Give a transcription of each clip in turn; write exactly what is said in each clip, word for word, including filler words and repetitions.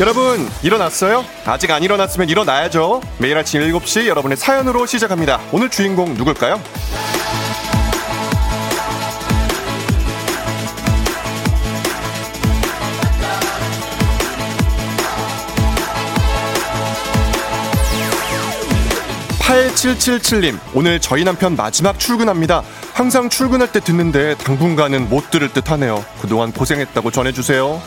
여러분 일어났어요? 아직 안 일어났으면 일어나야죠. 매일 아침 일곱 시 여러분의 사연으로 시작합니다. 오늘 주인공 누굴까요? 팔칠칠칠님, 오늘 저희 남편 마지막 출근합니다. 항상 출근할 때 듣는데 당분간은 못 들을 듯 하네요. 그동안 고생했다고 전해주세요.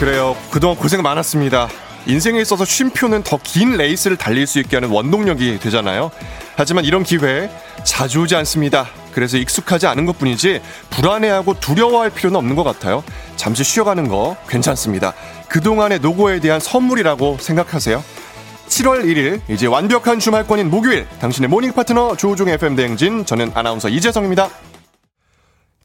그래요, 그동안 고생 많았습니다. 인생에 있어서 쉼표는 더 긴 레이스를 달릴 수 있게 하는 원동력이 되잖아요. 하지만 이런 기회 자주 오지 않습니다. 그래서 익숙하지 않은 것뿐이지 불안해하고 두려워할 필요는 없는 것 같아요. 잠시 쉬어가는 거 괜찮습니다. 그동안의 노고에 대한 선물이라고 생각하세요. 칠월 일일 이제 완벽한 주말권인 목요일, 당신의 모닝 파트너 조우종 에프엠 대행진, 저는 아나운서 이재성입니다.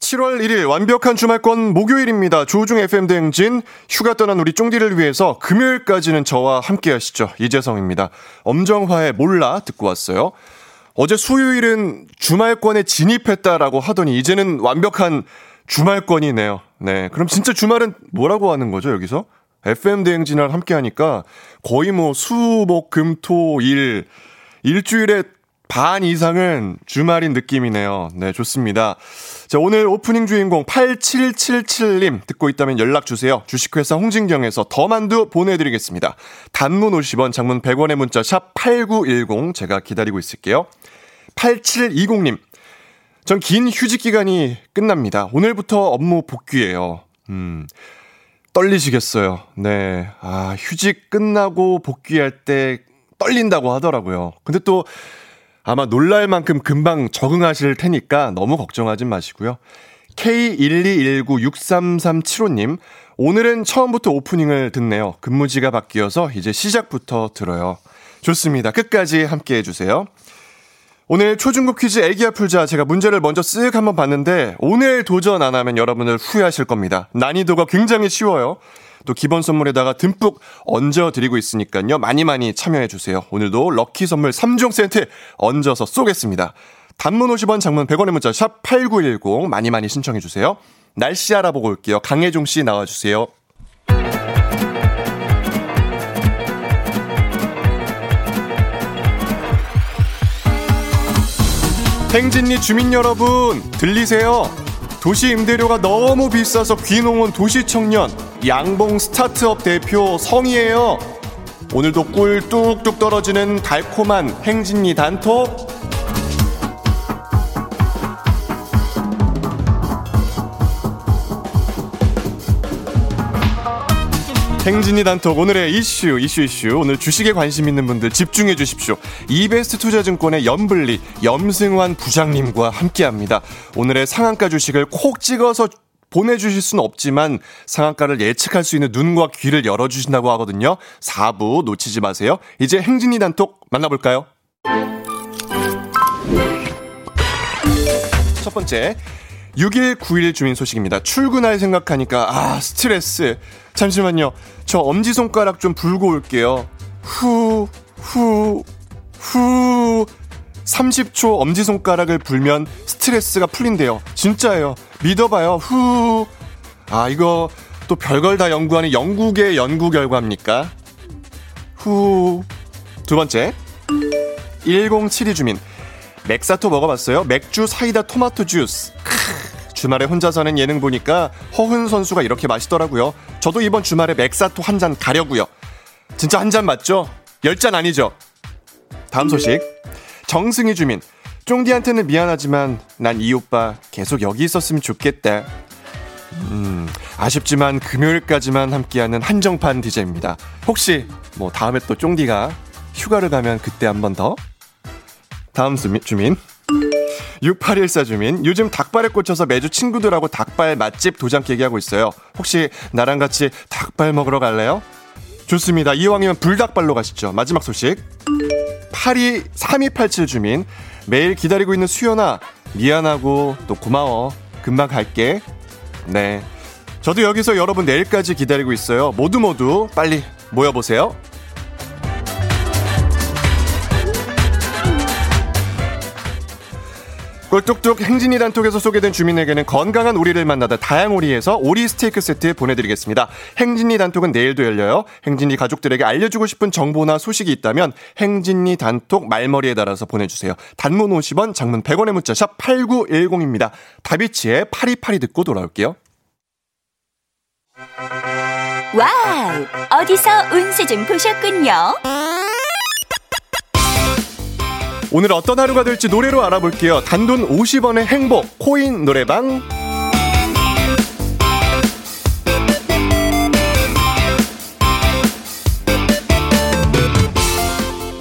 칠월 일일 완벽한 주말권 목요일입니다. 조우종 에프엠 대행진, 휴가 떠난 우리 쫑디를 위해서 금요일까지는 저와 함께 하시죠. 이재성입니다. 엄정화의 몰라 듣고 왔어요. 어제 수요일은 주말권에 진입했다라고 하더니 이제는 완벽한 주말권이네요. 네, 그럼 진짜 주말은 뭐라고 하는 거죠 여기서? 에프엠 대행진을 함께 하니까 거의 뭐 수, 목, 금, 토, 일 일주일의 반 이상은 주말인 느낌이네요. 네, 좋습니다. 자, 오늘 오프닝 주인공 팔칠칠칠님 듣고 있다면 연락주세요. 주식회사 홍진경에서 더만두 보내드리겠습니다. 단문 오십 원, 장문 백 원의 문자 샵 팔구일공, 제가 기다리고 있을게요. 팔칠이공님, 전 긴 휴직 기간이 끝납니다. 오늘부터 업무 복귀예요. 음, 떨리시겠어요. 네, 아, 휴직 끝나고 복귀할 때 떨린다고 하더라고요. 근데 또 아마 놀랄 만큼 금방 적응하실 테니까 너무 걱정하지 마시고요. 케이 일이일구육삼삼칠오님, 오늘은 처음부터 오프닝을 듣네요. 근무지가 바뀌어서 이제 시작부터 들어요. 좋습니다. 끝까지 함께해 주세요. 오늘 초중급 퀴즈 애기야 풀자, 제가 문제를 먼저 쓱 한번 봤는데 오늘 도전 안 하면 여러분들 후회하실 겁니다. 난이도가 굉장히 쉬워요. 또 기본 선물에다가 듬뿍 얹어드리고 있으니까요. 많이 많이 참여해주세요. 오늘도 럭키 선물 삼 종 세트 얹어서 쏘겠습니다. 단문 오십 원, 장문 백 원의 문자 샵 팔구일공, 많이 많이 신청해주세요. 날씨 알아보고 올게요. 강혜종 씨 나와주세요. 행진리 주민 여러분 들리세요? 도시 임대료가 너무 비싸서 귀농 온 도시 청년 양봉 스타트업 대표 성이에요. 오늘도 꿀 뚝뚝 떨어지는 달콤한 행진리 단톡. 행진이 단톡, 오늘의 이슈 이슈 이슈, 오늘 주식에 관심 있는 분들 집중해 주십시오. 이베스트 투자증권의 염블리, 염승환 부장님과 함께합니다. 오늘의 상한가 주식을 콕 찍어서 보내주실 수는 없지만 상한가를 예측할 수 있는 눈과 귀를 열어주신다고 하거든요. 사 부 놓치지 마세요. 이제 행진이 단톡 만나볼까요? 첫 번째, 육일 구일 주민 소식입니다. 출근할 생각하니까 아 스트레스. 잠시만요, 저 엄지손가락 좀 불고 올게요. 후 후 후. 삼십 초 엄지손가락을 불면 스트레스가 풀린대요. 진짜예요, 믿어봐요. 후. 아, 이거 또 별걸 다 연구하는 영국의 연구 결과입니까? 후. 두 번째, 일공칠이 주민, 맥사토 먹어봤어요. 맥주, 사이다, 토마토 주스. 크으, 주말에 혼자 사는 예능 보니까 허훈 선수가 이렇게 마시더라고요. 저도 이번 주말에 맥사토 한 잔 가려고요. 진짜 한 잔 맞죠? 열 잔 아니죠? 다음 소식, 정승희 주민, 쫑디한테는 미안하지만 난 이 오빠 계속 여기 있었으면 좋겠다. 음, 아쉽지만 금요일까지만 함께하는 한정판 디제이입니다. 혹시 뭐 다음에 또 쫑디가 휴가를 가면 그때 한 번 더. 다음 주민, 육팔일사 주민, 요즘 닭발에 꽂혀서 매주 친구들하고 닭발 맛집 도장 깨기하고 있어요. 혹시 나랑 같이 닭발 먹으러 갈래요? 좋습니다. 이왕이면 불닭발로 가시죠. 마지막 소식, 팔이 삼이팔칠 주민, 매일 기다리고 있는 수연아 미안하고 또 고마워, 금방 갈게. 네, 저도 여기서 여러분 내일까지 기다리고 있어요. 모두 모두 빨리 모여보세요. 꿀뚝뚝 행진이 단톡에서 소개된 주민에게는 건강한 오리를 만나다 다양오리에서 오리 스테이크 세트 보내드리겠습니다. 행진이 단톡은 내일도 열려요. 행진이 가족들에게 알려주고 싶은 정보나 소식이 있다면 행진이 단톡 말머리에 달아서 보내주세요. 단문 오십 원, 장문 백 원의 문자 샵 팔구일공입니다. 다비치의 파리파리 듣고 돌아올게요. 와우! 어디서 운세 좀 보셨군요. 오늘 어떤 하루가 될지 노래로 알아볼게요. 단돈 오십 원의 행복, 코인 노래방.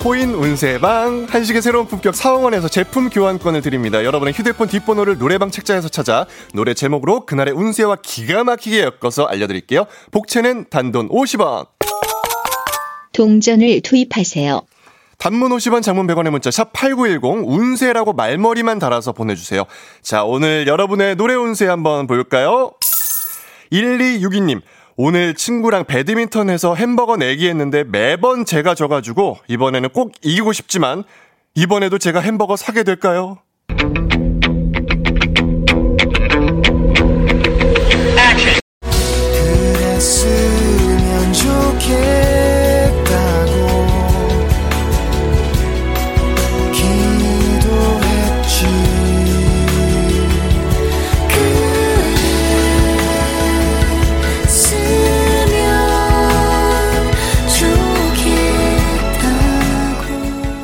코인 운세방, 한식의 새로운 품격 사홍원에서 제품 교환권을 드립니다. 여러분의 휴대폰 뒷번호를 노래방 책자에서 찾아 노래 제목으로 그날의 운세와 기가 막히게 엮어서 알려드릴게요. 복채는 단돈 오십 원. 동전을 투입하세요. 단문 오십 원, 장문 백 원의 문자 샵 팔구일공, 운세라고 말머리만 달아서 보내주세요. 자, 오늘 여러분의 노래 운세 한번 볼까요? 일이육이 님, 오늘 친구랑 배드민턴에서 햄버거 내기 했는데 매번 제가 져가지고 이번에는 꼭 이기고 싶지만 이번에도 제가 햄버거 사게 될까요? 그랬으면 좋겠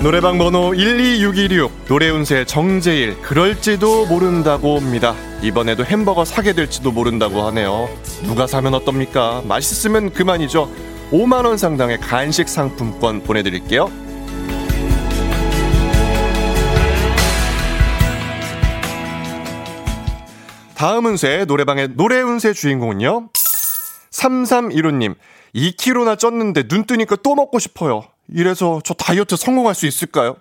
노래방 번호 일이육일육, 노래운세 정재일, 그럴지도 모른다고입니다. 이번에도 햄버거 사게 될지도 모른다고 하네요. 누가 사면 어떻습니까? 맛있으면 그만이죠. 오만 원 상당의 간식 상품권 보내드릴게요. 다음 운세, 노래방의 노래운세 주인공은요, 삼삼일오 님, 이 킬로그램나 쪘는데 눈 뜨니까 또 먹고 싶어요. 이래서 저 다이어트 성공할 수 있을까요?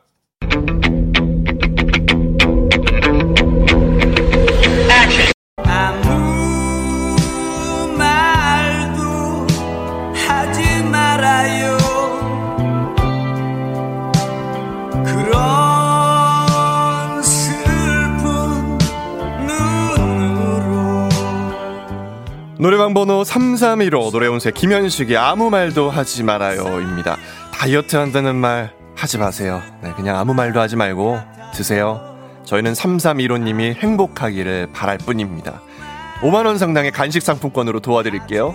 아무 말도 하지 말아요. 그런 슬픈 눈으로. 노래방 번호 삼삼일오, 노래운세 김현식이 아무 말도 하지 말아요입니다. 다이어트 한다는 말 하지 마세요. 네, 그냥 아무 말도 하지 말고 드세요. 저희는 삼삼일오 님이 행복하기를 바랄 뿐입니다. 오만 원 상당의 간식 상품권으로 도와드릴게요.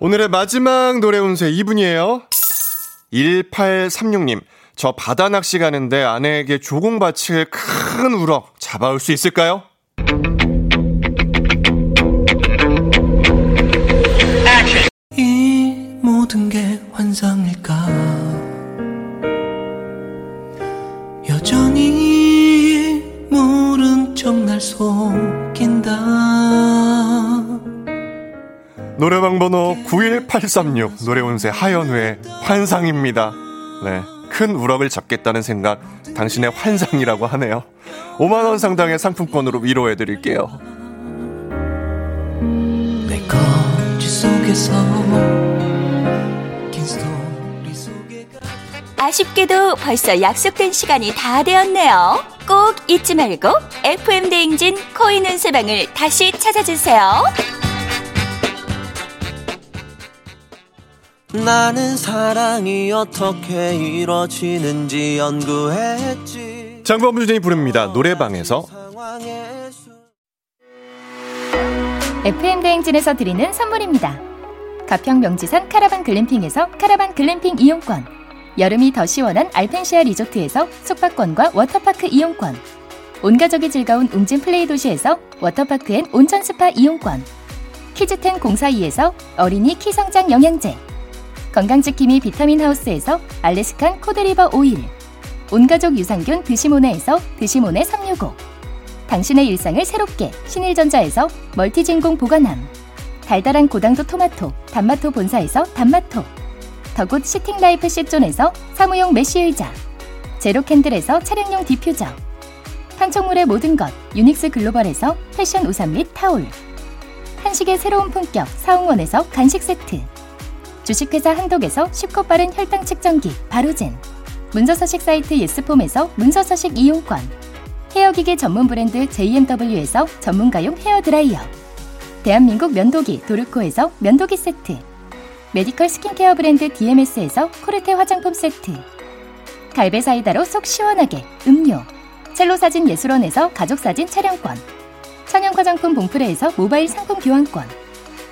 오늘의 마지막 노래 운세 이 분이에요. 일팔삼육 님, 저 바다 낚시 가는데 아내에게 조공밭을 큰 우럭 잡아올 수 있을까요? 모든 게 환상일까? 여전히 모른 척 날 속인다. 노래방 번호 구일팔삼육, 노래운세 하연우의 환상입니다. 네, 큰 우럭을 잡겠다는 생각, 당신의 환상이라고 하네요. 오만 원 상당의 상품권으로 위로해드릴게요. 내 거짓 속에서. 아쉽게도 벌써 약속된 시간이 다 되었네요. 꼭 잊지 말고 에프엠 대행진 코인 운세방을 다시 찾아주세요. 나는 사랑이 어떻게 이루어지는지 연구했지. 장범준이 부릅니다. 노래방에서. 에프엠 대행진에서 드리는 선물입니다. 가평 명지산 카라반 글램핑에서 카라반 글램핑 이용권, 여름이 더 시원한 알펜시아 리조트에서 숙박권과 워터파크 이용권, 온가족이 즐거운 웅진 플레이 도시에서 워터파크 앤 온천 스파 이용권, 키즈텐 공사이에서 어린이 키성장 영양제, 건강지킴이 비타민 하우스에서 알래스칸 코드리버 오일, 온가족 유산균 드시모네에서 드시모네 삼백육십오, 당신의 일상을 새롭게 신일전자에서 멀티진공 보관함, 달달한 고당도 토마토, 단마토 본사에서 단마토, 더굿 시팅라이프 시존에서 사무용 메쉬의자, 제로캔들에서 차량용 디퓨저, 판촉물의 모든 것 유닉스 글로벌에서 패션 우산 및 타올, 한식의 새로운 품격 사홍원에서 간식 세트, 주식회사 한독에서 쉽고 빠른 혈당 측정기 바로젠, 문서서식 사이트 예스폼에서 문서서식 이용권, 헤어기계 전문 브랜드 제이엠더블유에서 전문가용 헤어드라이어, 대한민국 면도기 도르코에서 면도기 세트, 메디컬 스킨케어 브랜드 디엠에스에서 코르테 화장품 세트, 갈베 사이다로 속 시원하게 음료, 첼로사진 예술원에서 가족사진 촬영권, 천연화장품 봉프레에서 모바일 상품 교환권,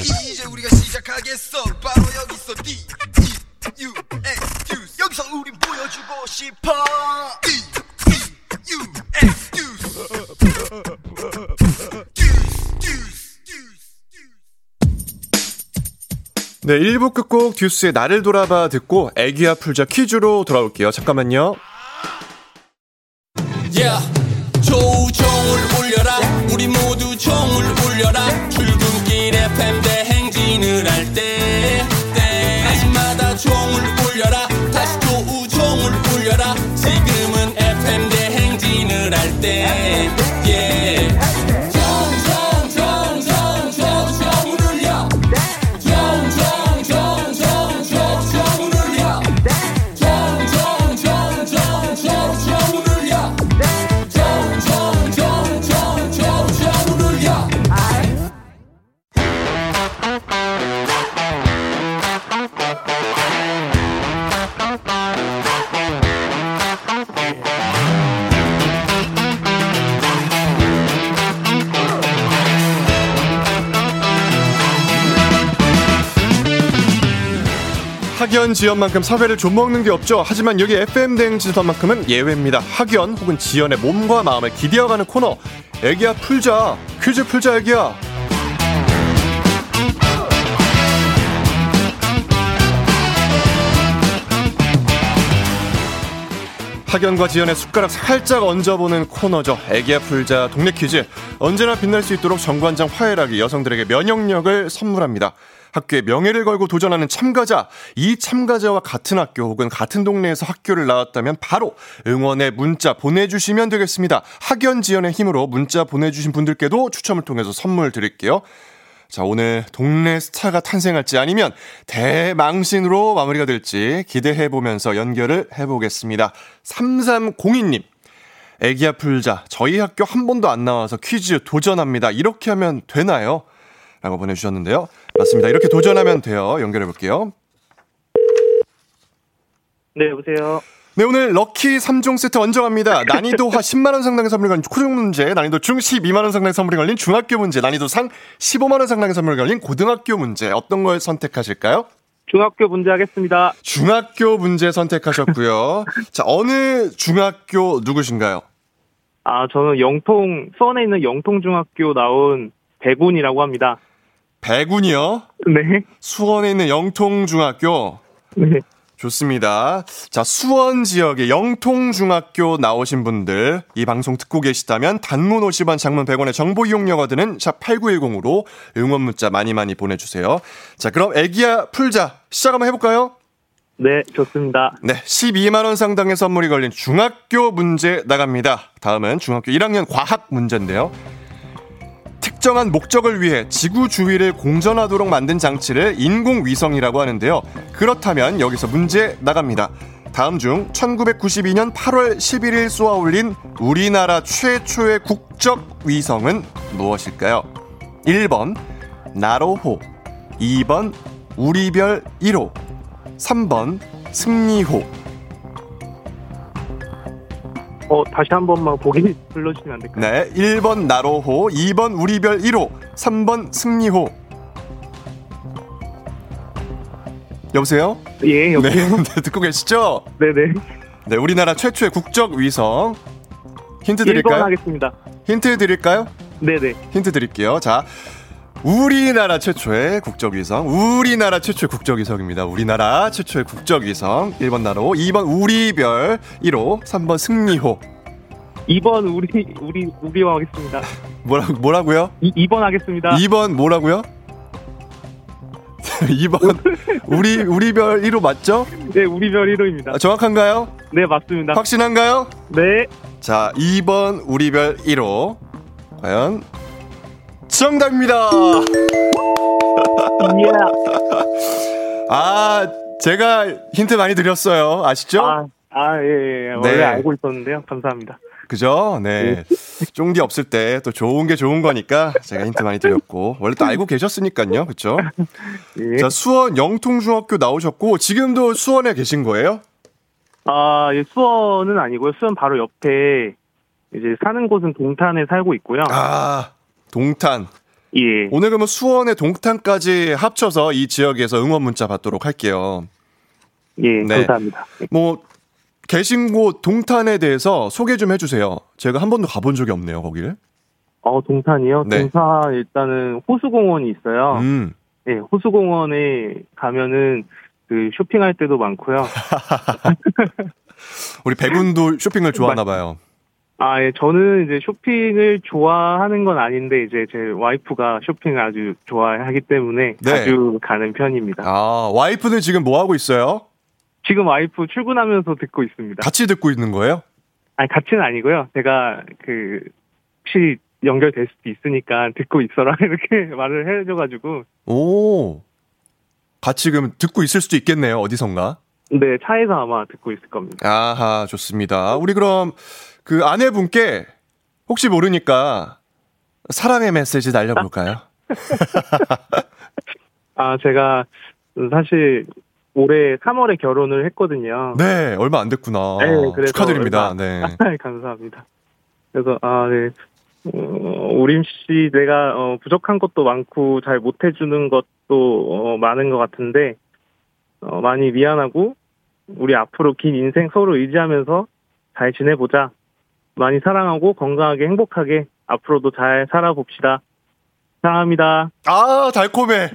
이제 우리가 시작하겠어. 바로 여기서 디 이 유 에스 여기서 우린 보여주고 싶어. 디 이 유 에스 네, 일 부 끝곡 듀스의 나를 돌아봐 듣고 애기야 풀자 퀴즈로 돌아올게요. 잠깐만요. Yeah, 조우종을 울려라. 우리 모두 종을 울려라. 출근길 에프엠 대행진을 할 때 때마다 종을 울려라. 다시 조우종을 울려라. 지금은 에프엠 대행진을 할 때 yeah. 학연 지연만큼 사회를 좀먹는 게 없죠. 하지만 여기 에프엠 대행지선만큼은 예외입니다. 학연 혹은 지연의 몸과 마음을 기대어가는 코너 애기야 풀자, 퀴즈 풀자 애기야. 학연과 지연의 숟가락 살짝 얹어보는 코너죠. 애기야 풀자 동네 퀴즈. 언제나 빛날 수 있도록 정관장 화해락이 여성들에게 면역력을 선물합니다. 학교에 명예를 걸고 도전하는 참가자, 이 참가자와 같은 학교 혹은 같은 동네에서 학교를 나왔다면 바로 응원의 문자 보내주시면 되겠습니다. 학연 지연의 힘으로 문자 보내주신 분들께도 추첨을 통해서 선물 드릴게요. 자, 오늘 동네 스타가 탄생할지 아니면 대망신으로 마무리가 될지 기대해보면서 연결을 해보겠습니다. 삼삼공이 님, 애기야 풀자, 저희 학교 한 번도 안 나와서 퀴즈 도전합니다. 이렇게 하면 되나요? 라고 보내주셨는데요. 맞습니다. 이렇게 도전하면 돼요. 연결해볼게요. 네, 여보세요. 네, 오늘 럭키 삼 종 세트 원정합니다. 난이도 하 십만 원 상당의 선물이 걸린 초등 문제, 난이도 중 십이만 원 상당의 선물이 걸린 중학교 문제, 난이도 상 십오만 원 상당의 선물이 걸린 고등학교 문제. 어떤 걸 선택하실까요? 중학교 문제 하겠습니다. 중학교 문제 선택하셨고요. 자, 어느 중학교 누구신가요? 아, 저는 영통, 수원에 있는 영통중학교 나온 백운이라고 합니다. 백운이요? 네. 수원에 있는 영통중학교. 네. 좋습니다. 자, 수원 지역의 영통중학교 나오신 분들, 이 방송 듣고 계시다면 단문 오십 원, 장문 백 원의 정보 이용료가 드는 샵 팔구일공으로 응원 문자 많이 많이 보내주세요. 자, 그럼 애기야 풀자 시작 한번 해볼까요? 네, 좋습니다. 네, 십이만 원 상당의 선물이 걸린 중학교 문제 나갑니다. 다음은 중학교 일 학년 과학 문제인데요. 특정한 목적을 위해 지구 주위를 공전하도록 만든 장치를 인공위성이라고 하는데요. 그렇다면 여기서 문제 나갑니다. 다음 중 천구백구십이 년 팔월 십일일 쏘아올린 우리나라 최초의 국적 위성은 무엇일까요? 일 번 나로호, 이 번 우리별 일 호, 삼 번 승리호. 어, 다시 한 번만 보기 불러주시면 안 될까요? 네, 일 번 나로호, 이 번 우리별 일 호, 삼 번 승리호. 여보세요? 예, 여보세요? 네, 듣고 계시죠? 네네. 네, 우리나라 최초의 국적 위성. 힌트 드릴까요? 일 번 하겠습니다. 힌트 드릴까요? 네네. 힌트 드릴게요. 자, 우리나라 최초의 국적위성, 우리나라 최초의 국적위성입니다. 우리나라 최초의 국적위성 일 번 나로호, 이 번 우리별 일 호, 삼 번 승리호. 이 번 우리 우리 우리와 하겠습니다. 뭐라고 뭐라고요? 이, 이 번 하겠습니다. 이 번 뭐라고요? 이 번 우리 우리별 일 호 맞죠? 네, 우리별 일 호입니다. 아, 정확한가요? 네, 맞습니다. 확신한가요? 네. 자, 이 번 우리별 일 호 과연 정답입니다. 아, 제가 힌트 많이 드렸어요. 아시죠? 아, 아 예, 예. 원래 네. 알고 있었는데요. 감사합니다. 그죠? 네. 쫑디 없을 때 또 좋은 게 좋은 거니까 제가 힌트 많이 드렸고, 원래 또 알고 계셨으니까요. 그죠? 예. 자, 수원 영통중학교 나오셨고 지금도 수원에 계신 거예요? 아, 예, 수원은 아니고요. 수원 바로 옆에 이제 사는 곳은 동탄에 살고 있고요. 아, 동탄. 예. 오늘 그러면 수원에 동탄까지 합쳐서 이 지역에서 응원 문자 받도록 할게요. 예, 네. 감사합니다. 뭐 계신 곳 동탄에 대해서 소개 좀 해주세요. 제가 한 번도 가본 적이 없네요, 거기를. 어, 동탄이요? 네. 동탄 일단은 호수공원이 있어요. 음. 네, 호수공원에 가면은 그 쇼핑할 때도 많고요. 우리 백운도 쇼핑을 좋아하나 봐요. 아, 예, 저는 이제 쇼핑을 좋아하는 건 아닌데 이제 제 와이프가 쇼핑을 아주 좋아하기 때문에 네. 자주 가는 편입니다. 아, 와이프는 지금 뭐 하고 있어요? 지금 와이프 출근하면서 듣고 있습니다. 같이 듣고 있는 거예요? 아니, 같이는 아니고요. 제가 그 혹시 연결될 수도 있으니까 듣고 있어라 이렇게 말을 해줘가지고. 오, 같이 그럼 듣고 있을 수도 있겠네요. 어디선가? 네, 차에서 아마 듣고 있을 겁니다. 아하, 좋습니다. 우리 그럼 그 아내분께 혹시 모르니까 사랑의 메시지 날려볼까요? 아, 제가 사실 올해 삼월에 결혼을 했거든요. 네, 얼마 안 됐구나. 네, 축하드립니다. 얼마... 네, 감사합니다. 그래서 아, 네, 어, 우림 씨, 내가 어, 부족한 것도 많고 잘 못해주는 것도 어, 많은 것 같은데 어, 많이 미안하고 우리 앞으로 긴 인생 서로 의지하면서 잘 지내보자. 많이 사랑하고 건강하게 행복하게 앞으로도 잘 살아봅시다. 감사합니다. 아, 달콤해.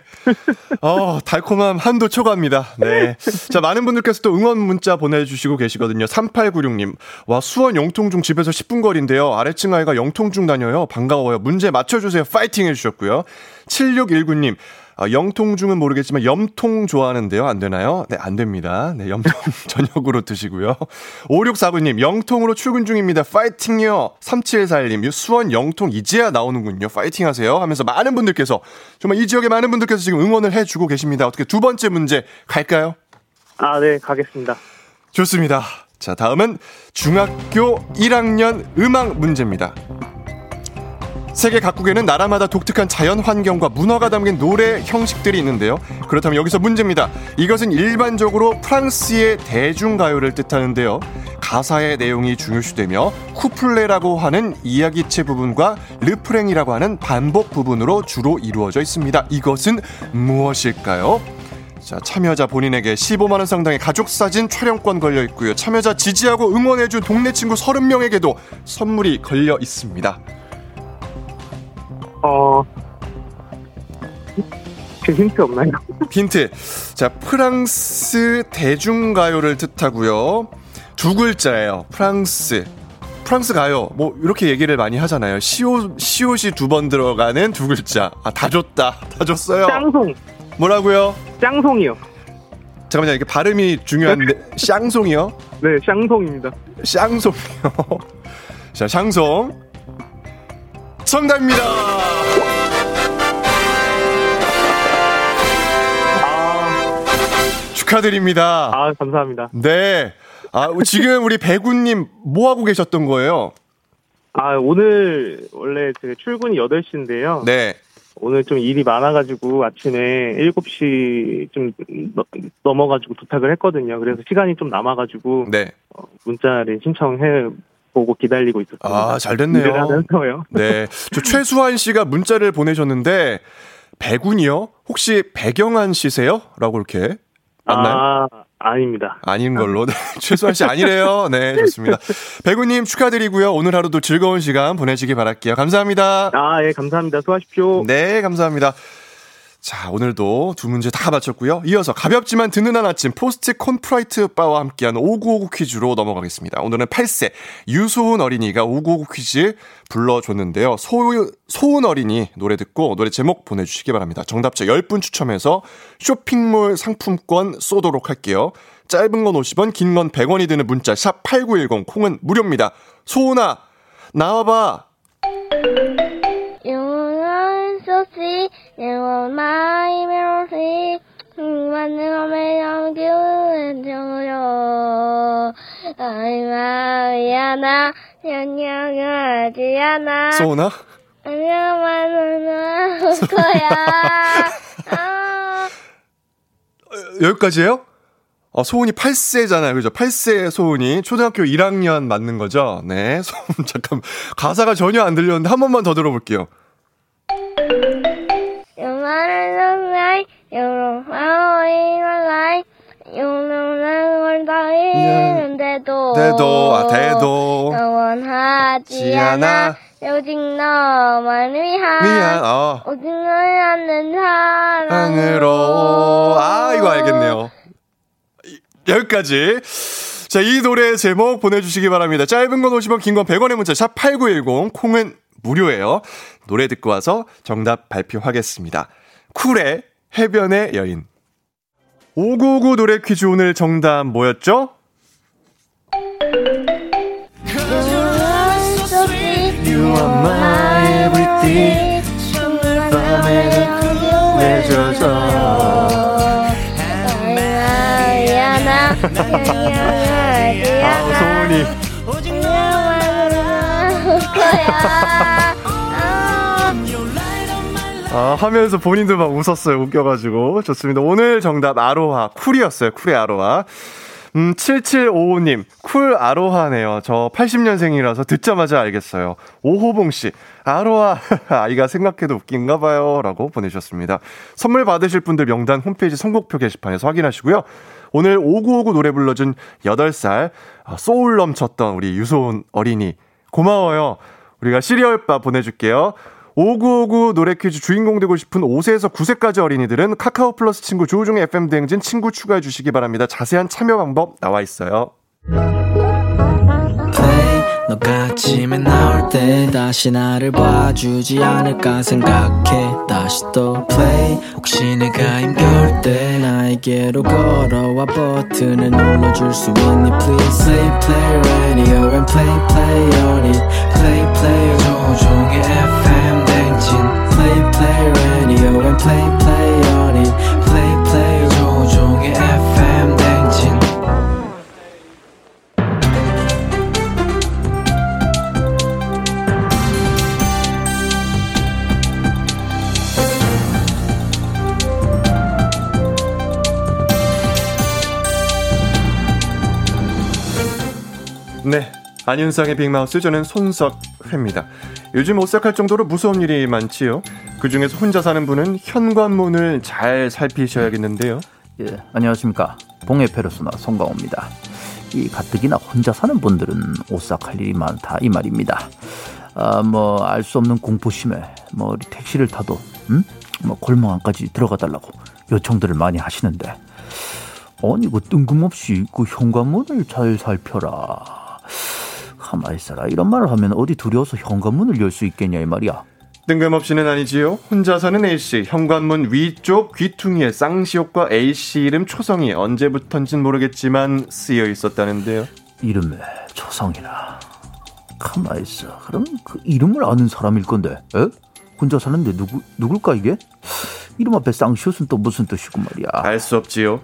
어, 달콤함 한도 초과입니다. 네. 자, 많은 분들께서 또 응원 문자 보내주시고 계시거든요. 삼팔구육 님. 와, 수원 영통중 집에서 십 분 거리인데요. 아래층 아이가 영통중 다녀요. 반가워요. 문제 맞춰주세요. 파이팅 해주셨고요. 칠육일구 님. 아, 영통중은 모르겠지만 염통 좋아하는데요. 안 되나요? 네, 안 됩니다. 네, 염통 저녁으로 드시고요. 오육사구 님, 영통으로 출근 중입니다. 파이팅요. 삼칠사일 님, 수원 영통 이제야 나오는군요. 파이팅 하세요. 하면서 많은 분들께서, 정말 이 지역의 많은 분들께서 지금 응원을 해주고 계십니다. 어떻게 두 번째 문제 갈까요? 아, 네, 가겠습니다. 좋습니다. 자, 다음은 중학교 일 학년 음악 문제입니다. 세계 각국에는 나라마다 독특한 자연 환경과 문화가 담긴 노래 형식들이 있는데요. 그렇다면 여기서 문제입니다. 이것은 일반적으로 프랑스의 대중가요를 뜻하는데요. 가사의 내용이 중요시되며 쿠플레라고 하는 이야기체 부분과 르프랭이라고 하는 반복 부분으로 주로 이루어져 있습니다. 이것은 무엇일까요? 자, 참여자 본인에게 십오만 원 상당의 가족사진 촬영권 걸려있고요. 참여자 지지하고 응원해준 동네 친구 삼십 명에게도 선물이 걸려있습니다. 어, 힌트 없나요? 힌트. 자, 프랑스 대중가요를 뜻하고요. 두 글자예요. 프랑스. 프랑스 가요. 뭐 이렇게 얘기를 많이 하잖아요. 시옷, 시옷이 두 번 들어가는 두 글자. 아, 다 줬다. 다 줬어요. 쌍송. 뭐라고요? 쌍송이요. 잠깐만요. 이게 발음이 중요한데. 쌍송이요? 네, 쌍송입니다. 쌍송이요. 자, 쌍송. 정답입니다. 아... 축하드립니다. 아, 감사합니다. 네. 아, 지금 우리 배구님 뭐 하고 계셨던 거예요? 아, 오늘 원래 제 출근이 여덟 시인데요. 네. 오늘 좀 일이 많아가지고 아침에 일곱 시 좀 넘어가지고 도착을 했거든요. 그래서 시간이 좀 남아가지고 네. 어, 문자를 신청해. 보고 기다리고 있었습니다. 아, 잘 됐네요. 네, 저 최수환 씨가 문자를 보내셨는데 백운이요? 혹시 백영환 씨세요? 라고 이렇게 맞나요? 아, 아닙니다. 아닌 걸로. 네, 최수환 씨 아니래요. 네, 좋습니다. 배구님 축하드리고요. 오늘 하루도 즐거운 시간 보내시기 바랄게요. 감사합니다. 아, 예, 감사합니다. 수고하십시오. 네, 감사합니다. 자, 오늘도 두 문제 다 맞췄고요. 이어서 가볍지만 든든한 아침 포스트 콘프라이트 바와 함께한 오구오구 퀴즈로 넘어가겠습니다. 오늘은 여덟 세 유소은 어린이가 오구오구 퀴즈 불러줬는데요. 소, 소은 어린이 노래 듣고 노래 제목 보내주시기 바랍니다. 정답자 열 분 추첨해서 쇼핑몰 상품권 쏘도록 할게요. 짧은 건 오십 원, 긴 건 백 원이 드는 문자 샵 팔구일공, 콩은 무료입니다. 소은아, 나와봐. 소은아? 여기까지예요? 아, 소은이 여덟 세잖아요. 그죠? 여덟 세 소은이 초등학교 일 학년 맞는 거죠? 네. 소은 잠깐 가사가 전혀 안 들렸는데 한 번만 더 들어볼게요. You know how in my life, you know how in my life. 대도, 대도, 아, 대도. 영원하지 않아. 오직 너만 위한. 미안, 어. 오직 너를 안는 사랑으로. 아, 이거 알겠네요. 여기까지. 자, 이 노래 제목 보내주시기 바랍니다. 짧은 건 오십 원, 긴 건 백 원의 문자, 샵 팔구일공, 콩은 무료예요. 노래 듣고 와서 정답 발표하겠습니다. 쿨의 해변의 여인. 오구오구 노래 퀴즈 오늘 정답 뭐였죠? You are my everything. 아, 소문이. 아, 하면서 본인도 막 웃었어요. 웃겨가지고. 좋습니다. 오늘 정답 아로하. 쿨이었어요. 쿨의 아로하. 음, 칠칠오오 님. 쿨 아로하네요. 저 팔십 년생이라서 듣자마자 알겠어요. 오호봉씨. 아로하. 아이가 생각해도 웃긴가 봐요. 라고 보내주셨습니다. 선물 받으실 분들 명단 홈페이지 선곡표 게시판에서 확인하시고요. 오늘 오구오구 노래 불러준 여덟 살 소울 넘쳤던 우리 유소은 어린이. 고마워요. 우리가 시리얼바 보내줄게요. 오구오구 노래 퀴즈 주인공 되고 싶은 오 세에서 구 세까지 어린이들은 카카오 플러스 친구 조우종의 에프엠 대행진 친구 추가해 주시기 바랍니다. 자세한 참여 방법 나와 있어요. 너가 아침에 나올 때 다시 나를 봐주지 않을까 생각해. 다시 또 play. 혹시 내가 힘겨울 때 나에게로 걸어와 버튼을 눌러줄 수 있니 please. Play play radio and play play on it. Play play 조종의 에프엠 댕진. Play play radio and play play on it. Play play 조종의 에프엠 댕진. 네, 안윤상의 빅마우스, 저는 손석회입니다. 요즘 오싹할 정도로 무서운 일이 많지요. 그중에서 혼자 사는 분은 현관문을 잘 살피셔야겠는데요. 예, 안녕하십니까. 봉의 페르소나 송강호입니다. 이 가뜩이나 혼자 사는 분들은 오싹할 일이 많다 이 말입니다. 아, 뭐 알 수 없는 공포심에 뭐 택시를 타도 음? 뭐 골목 안까지 들어가 달라고 요청들을 많이 하시는데, 아니 그 뜬금없이 그 현관문을 잘 살펴라. 가만히 있어라 이런 말을 하면 어디 두려워서 현관문을 열 수 있겠냐 이 말이야. 뜬금없이는 아니지요. 혼자 사는 A씨, 현관문 위쪽 귀퉁이에 쌍시옷과 A씨 이름 초성이 언제부턴진 모르겠지만 쓰여 있었다는데요. 이름에 초성이라. 가만히 있어. 그럼 그 이름을 아는 사람일 건데, 에? 혼자 사는데 누구, 누굴까 이게? 이름 앞에 쌍시옷은 또 무슨 뜻이고 말이야. 알 수 없지요.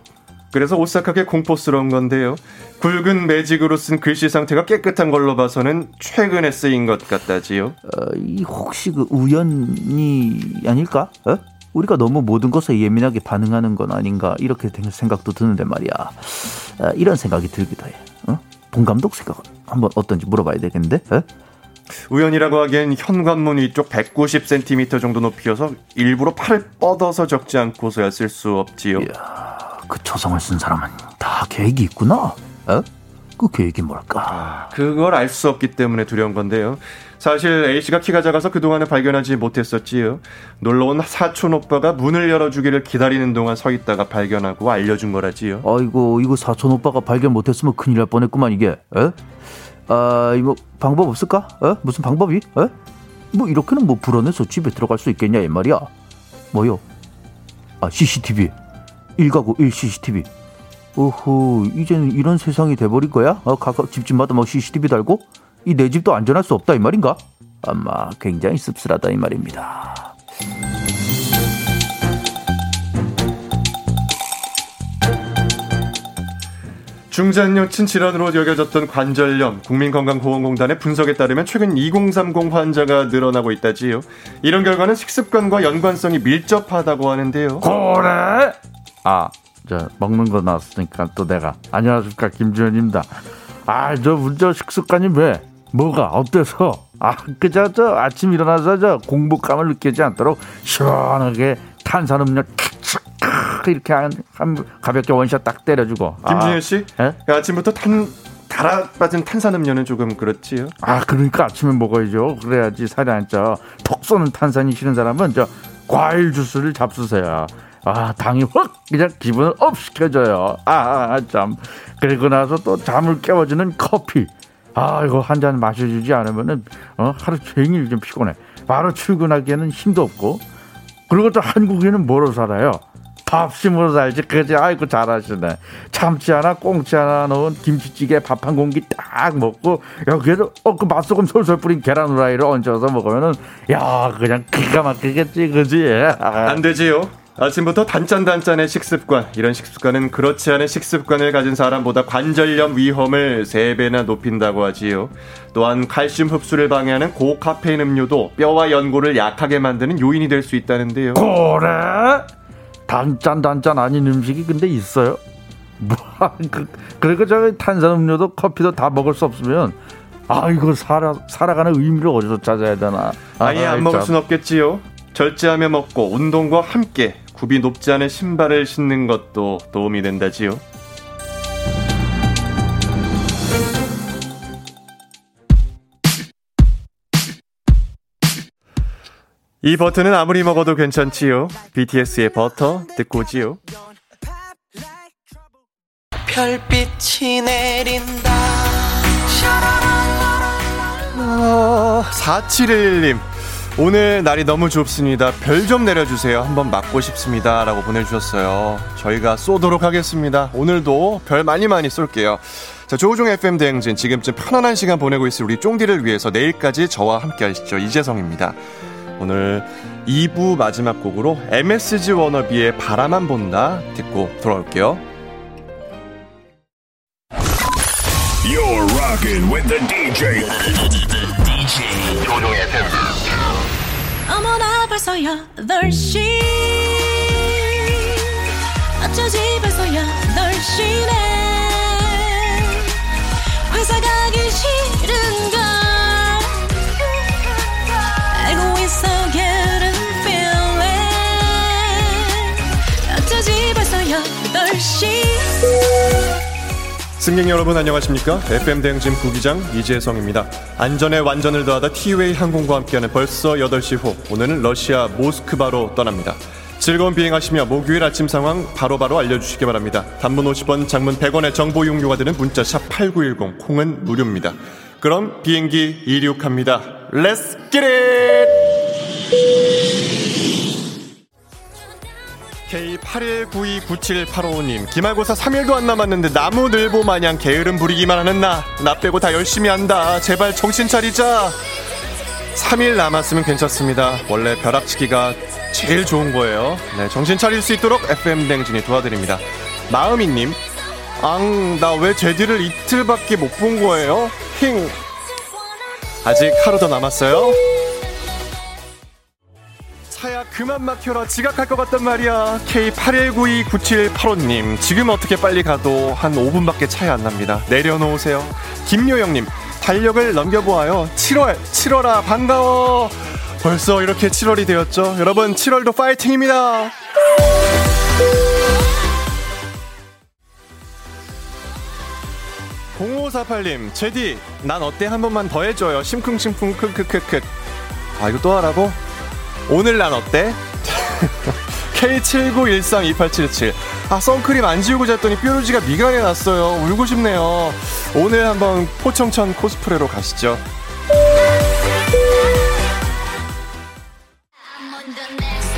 그래서 오싹하게 공포스러운 건데요. 굵은 매직으로 쓴 글씨 상태가 깨끗한 걸로 봐서는 최근에 쓰인 것 같다지요. 어, 이 혹시 그 우연이 아닐까? 에? 우리가 너무 모든 것에 예민하게 반응하는 건 아닌가 이렇게 생각도 드는데 말이야. 어, 이런 생각이 들기도 해. 어? 봉 감독 생각 한번 어떤지 물어봐야 되겠는데? 에? 우연이라고 하기엔 현관문 위쪽 백구십 센티미터 정도 높이여서 일부러 팔을 뻗어서 적지 않고서야 쓸 수 없지요. 이야. 그 초성을 쓴 사람은 다 계획이 있구나. 어? 그 계획이 뭘까? 아, 그걸 알 수 없기 때문에 두려운 건데요. 사실 A씨가 키가 작아서 그동안은 발견하지 못했었지요. 놀러온 사촌 오빠가 문을 열어주기를 기다리는 동안 서있다가 발견하고 알려준 거라지요. 아이고, 이거 사촌 오빠가 발견 못했으면 큰일 날 뻔했구만 이게. 에? 아, 이거 방법 없을까? 에? 무슨 방법이? 에? 뭐 이렇게는 뭐 불안해서 집에 들어갈 수 있겠냐 이 말이야. 뭐요? 아, 씨씨티비 일가구 일 씨씨티비. 오호, 이제는 이런 세상이 돼버린 거야? 어, 각각 집집마다 막 씨씨티비 달고? 이 내 집도 안전할 수 없다 이 말인가? 아마 굉장히 씁쓸하다 이 말입니다. 중장년층 질환으로 여겨졌던 관절염, 국민건강보험공단의 분석에 따르면 최근 이공삼공 환자가 늘어나고 있다지요. 이런 결과는 식습관과 연관성이 밀접하다고 하는데요. 그래? 아, 저 먹는 거 나왔으니까 또 내가 안녕하십니까, 김주현입니다. 아, 저 문제 식습관이 왜? 뭐가? 어때서? 아, 그저 저 아침 일어나서 저 공복감을 느끼지 않도록 시원하게 탄산음료 이렇게 한, 한 가볍게 원샷 딱 때려주고. 김준현 씨, 아, 아침부터 탄 달아 빠진 탄산음료는 조금 그렇지요. 아, 그러니까 아침에 먹어야죠. 그래야지 살이 안 쪄. 톡 쏘는 탄산이 싫은 사람은 저 과일 주스를 잡수세요. 아, 당이 확 그냥 기분을 업 시켜줘요. 아, 아, 참. 그리고 나서 또 잠을 깨워주는 커피. 아, 이거 한 잔 마셔주지 않으면은 어, 하루 종일 좀 피곤해. 바로 출근하기에는 힘도 없고. 그리고 또 한국인은 뭐로 살아요? 밥심으로 살지. 그지? 아이고, 잘하시네. 참치 하나 꽁치 하나 넣은 김치찌개 밥 한 공기 딱 먹고, 야, 그래도 어, 그 맛소금 솔솔 뿌린 계란 후라이를 얹어서 먹으면은 야, 그냥 기가 막히겠지. 그지? 아. 안 되지요. 아침부터 단짠단짠의 식습관, 이런 식습관은 그렇지 않은 식습관을 가진 사람보다 관절염 위험을 세 배나 높인다고 하지요. 또한 칼슘 흡수를 방해하는 고카페인 음료도 뼈와 연골을 약하게 만드는 요인이 될 수 있다는데요. 그래? 단짠단짠 아닌 음식이 근데 있어요? 뭐, 그, 그리고 저 탄산음료도 커피도 다 먹을 수 없으면 아, 이거 살아, 살아가는 의미를 어디서 찾아야 되나. 아예 안 먹을 순 없겠지요. 절제하며 먹고 운동과 함께 굽이 높지 않은 신발을 신는 것도 도움이 된다지요. 이 버터는 아무리 먹어도 괜찮지요. 비티에스의 버터 듣고 오지요. 별빛이 내린다. 아, 사칠일일 님, 오늘 날이 너무 좁습니다. 별 좀 내려주세요. 한번 맞고 싶습니다 라고 보내주셨어요. 저희가 쏘도록 하겠습니다. 오늘도 별 많이 많이 쏠게요. 자, 조우종 에프엠 대행진, 지금쯤 편안한 시간 보내고 있을 우리 쫑디를 위해서 내일까지 저와 함께 하시죠. 이재성입니다. 오늘 이 부 마지막 곡으로 엠에스지 워너비의 바라만 본다 듣고 돌아올게요. You're rocking with the 디제이. The 디제이. 조우종 에프엠. 어머나 벌써 여덟 시, 어쩌지 벌써 여덟 시네. 회사 가기 싫은걸 알고 있어. Getting feeling 어쩌지 벌써 여덟 시. 승객 여러분 안녕하십니까? 에프엠 대행진 부기장 이재성입니다. 안전에 완전을 더하다 티웨이 항공과 함께하는 벌써 여덟 시 호, 오늘은 러시아 모스크바로 떠납니다. 즐거운 비행하시며 목요일 아침 상황 바로바로 바로 알려주시기 바랍니다. 단문 오십 원, 장문 백 원의 정보 이용료가 되는 문자 샵 팔구일공, 콩은 무료입니다. 그럼 비행기 이륙합니다. Let's get it! 케이 팔일구이구칠팔오오 님, 기말고사 삼 일도 안 남았는데 나무늘보 마냥 게으름 부리기만 하는 나, 나 빼고 다 열심히 한다. 제발 정신 차리자. 삼 일 남았으면 괜찮습니다. 원래 벼락치기가 제일 좋은 거예요. 네, 정신 차릴 수 있도록 에프엠 댕진이 도와드립니다. 마음이님, 앙, 나 왜 제디를 이틀밖에 못 본 거예요? 힝. 아직 하루 더 남았어요. 차야 그만 막혀라. 지각할 것 같단 말이야. 케이 팔일구이구칠팔오 님, 지금 어떻게 빨리 가도 한 오 분밖에 차이 안 납니다. 내려놓으세요. 김요영님, 달력을 넘겨보아요. 칠월, 칠월아 반가워. 벌써 이렇게 칠월이 되었죠. 여러분, 칠월도 파이팅입니다. 공오사팔님 제디 난 어때 한 번만 더 해줘요. 심쿵심쿵 크크크크. 아 이거 또 하라고? 오늘 난 어때? 케이 칠구일삼이팔칠칠 아 선크림 안 지우고 잤더니 뾰루지가 미간에 났어요. 울고 싶네요. 오늘 한번 포청천 코스프레로 가시죠.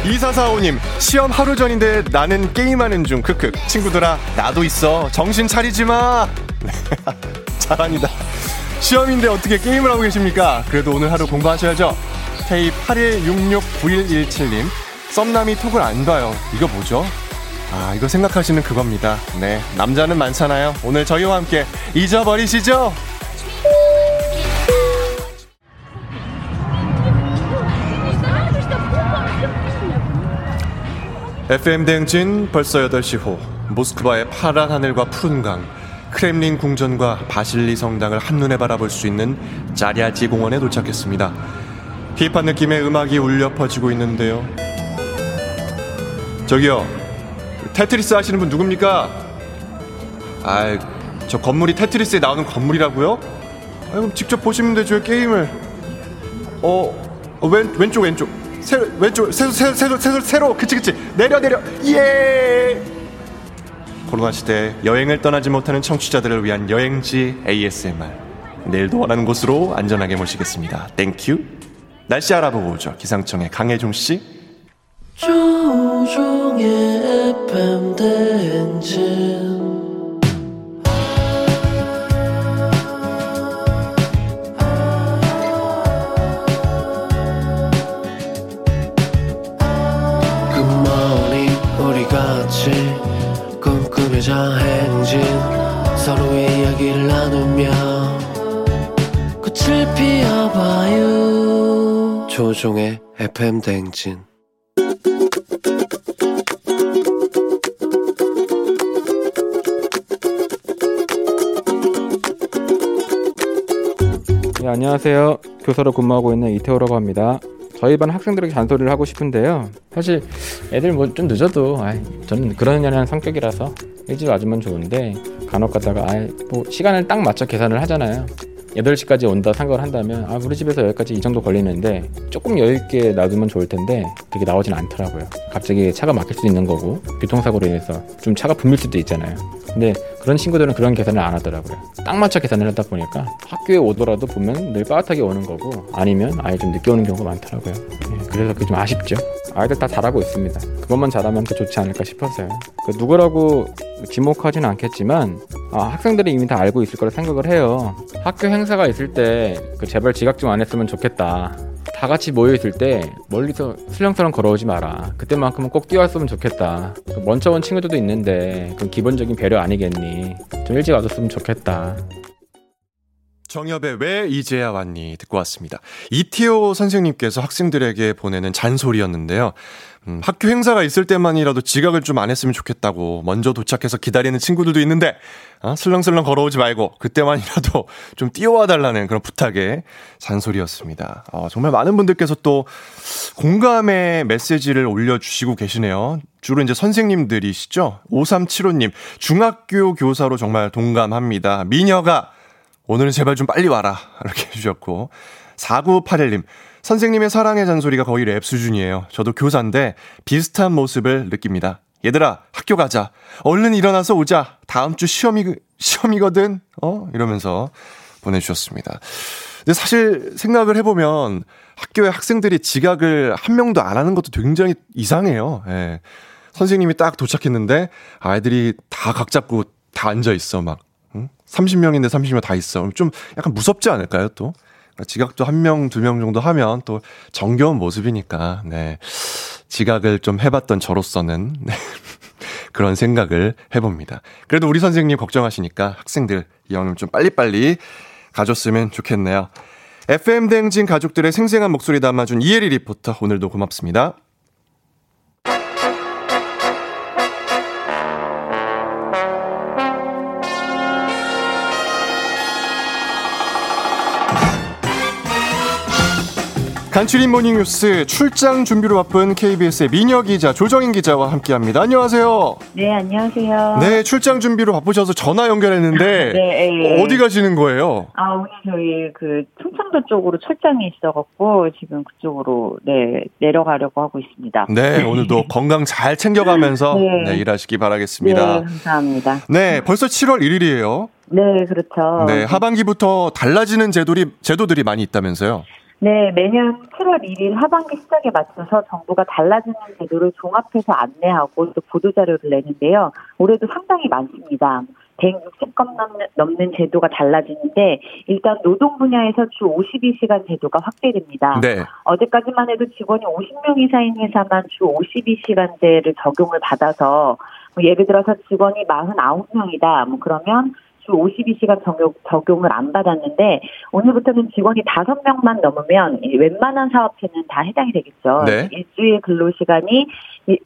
이사사오님 시험 하루 전인데 나는 게임하는 중 크크. 친구들아 나도 있어 정신 차리지마. 잘합니다. 시험인데 어떻게 게임을 하고 계십니까? 그래도 오늘 하루 공부하셔야죠. 케이 팔일육육구일일칠님 썸남이 톡을 안 봐요. 이거 뭐죠? 아 이거 생각하시는 그겁니다. 네 남자는 많잖아요. 오늘 저희와 함께 잊어버리시죠. 에프엠 대행진 벌써 여덟 시 호. 모스크바의 파란 하늘과 푸른 강, 크렘린 궁전과 바실리 성당을 한눈에 바라볼 수 있는 자리아지 공원에 도착했습니다. 힙한 느낌의 음악이 울려 퍼지고 있는데요. 저기요, 테트리스 하시는 분 누굽니까? 아이, 저 건물이 테트리스에 나오는 건물이라고요? 아, 그럼 직접 보시면 되죠, 게임을. 어, 어 왼, 왼쪽, 왼쪽. 세로, 왼쪽, 세로, 세로, 세로, 세로, 세로, 그치, 그치, 내려, 내려, 예! 코로나 시대 여행을 떠나지 못하는 청취자들을 위한 여행지 에이에스엠알. 내일도 원하는 곳으로 안전하게 모시겠습니다. 땡큐. 날씨 알아보고 오죠. 기상청의 강혜종 씨. 조종의 에프엠 대행진. 꿈꾸며자 행진 서로의 이야기를 나누며 꽃을 피워봐요. 조종의 에프엠 대행진. 네, 안녕하세요. 교사로 근무하고 있는 이태호라고 합니다. 저희 반 학생들에게 잔소리를 하고 싶은데요. 사실 애들 뭐 좀 늦어도 아이, 저는 그러느냐는 성격이라서 일찍 와주면 좋은데 간혹 가다가 아이, 뭐 시간을 딱 맞춰 계산을 하잖아요. 여덟 시까지 온다 생각을 한다면 아 우리 집에서 여기까지 이 정도 걸리는데 조금 여유있게 놔두면 좋을 텐데 그게 나오진 않더라고요. 갑자기 차가 막힐 수도 있는 거고 교통사고로 인해서 좀 차가 붐빌 수도 있잖아요. 근데 그런 친구들은 그런 계산을 안 하더라고요. 딱 맞춰 계산을 하다 보니까 학교에 오더라도 보면 늘 빠듯하게 오는 거고 아니면 아예 좀 늦게 오는 경우가 많더라고요. 예, 그래서 그게 좀 아쉽죠. 아이들 다 잘하고 있습니다. 그것만 잘하면 더 좋지 않을까 싶어서요. 그 누구라고 지목하지는 않겠지만 아, 학생들이 이미 다 알고 있을 거라 생각을 해요. 학교 행사가 있을 때 그 제발 지각 좀 안 했으면 좋겠다. 다 같이 모여있을 때 멀리서 슬렁슬렁 걸어오지 마라. 그때만큼은 꼭 뛰어왔으면 좋겠다. 먼저 온 친구들도 있는데 그건 기본적인 배려 아니겠니. 좀 일찍 와줬으면 좋겠다. 정엽의 왜 이제야 왔니 듣고 왔습니다. 이티오 선생님께서 학생들에게 보내는 잔소리였는데요. 음, 학교 행사가 있을 때만이라도 지각을 좀 안 했으면 좋겠다고 먼저 도착해서 기다리는 친구들도 있는데 어? 슬렁슬렁 걸어오지 말고 그때만이라도 좀 뛰어와달라는 그런 부탁의 잔소리였습니다. 어, 정말 많은 분들께서 또 공감의 메시지를 올려주시고 계시네요. 주로 이제 선생님들이시죠. 오삼칠오님 중학교 교사로 정말 동감합니다. 미녀가 오늘은 제발 좀 빨리 와라 이렇게 해주셨고 사구팔일님 선생님의 사랑의 잔소리가 거의 랩 수준이에요. 저도 교사인데 비슷한 모습을 느낍니다. 얘들아 학교 가자. 얼른 일어나서 오자. 다음 주 시험이, 시험이거든. 어? 이러면서 보내주셨습니다. 근데 사실 생각을 해보면 학교에 학생들이 지각을 한 명도 안 하는 것도 굉장히 이상해요. 예. 선생님이 딱 도착했는데 아이들이 다 각 잡고 다 앉아있어 막. 삼십 명인데 삼십 명 다 있어. 좀 약간 무섭지 않을까요, 또? 지각도 한 명, 두 명 정도 하면 또 정겨운 모습이니까, 네. 지각을 좀 해봤던 저로서는, 네. 그런 생각을 해봅니다. 그래도 우리 선생님 걱정하시니까 학생들, 이 형님 좀 빨리빨리 가줬으면 좋겠네요. 에프엠 대행진 가족들의 생생한 목소리 담아준 이혜리 리포터, 오늘도 고맙습니다. 간추린 모닝뉴스 출장 준비로 바쁜 케이비에스의 미녀 기자 조정인 기자와 함께합니다. 안녕하세요. 네, 안녕하세요. 네, 출장 준비로 바쁘셔서 전화 연결했는데 네, 어디 가시는 거예요? 아, 오늘 저희 그 충청도 쪽으로 출장이 있어갖고 지금 그쪽으로 네 내려가려고 하고 있습니다. 네, 오늘도 건강 잘 챙겨가면서 네. 네, 일하시기 바라겠습니다. 네, 감사합니다. 네, 벌써 칠월 일일이에요. 네, 그렇죠. 네, 하반기부터 달라지는 제도리, 제도들이 많이 있다면서요? 네, 매년 칠월 일일 하반기 시작에 맞춰서 정부가 달라지는 제도를 종합해서 안내하고 또 보도자료를 내는데요. 올해도 상당히 많습니다. 백육십 건 넘는, 넘는 제도가 달라지는데 일단 노동 분야에서 주 오십이 시간 제도가 확대됩니다. 네. 어제까지만 해도 직원이 오십 명 이상인 회사만 주 오십이 시간제를 적용을 받아서 뭐 예를 들어서 직원이 사십구 명이다. 뭐 그러면 주 오십이 시간 적용, 적용을 안 받았는데 오늘부터는 직원이 다섯 명만 넘으면 웬만한 사업체는 다 해당이 되겠죠. 네. 일주일 근로시간이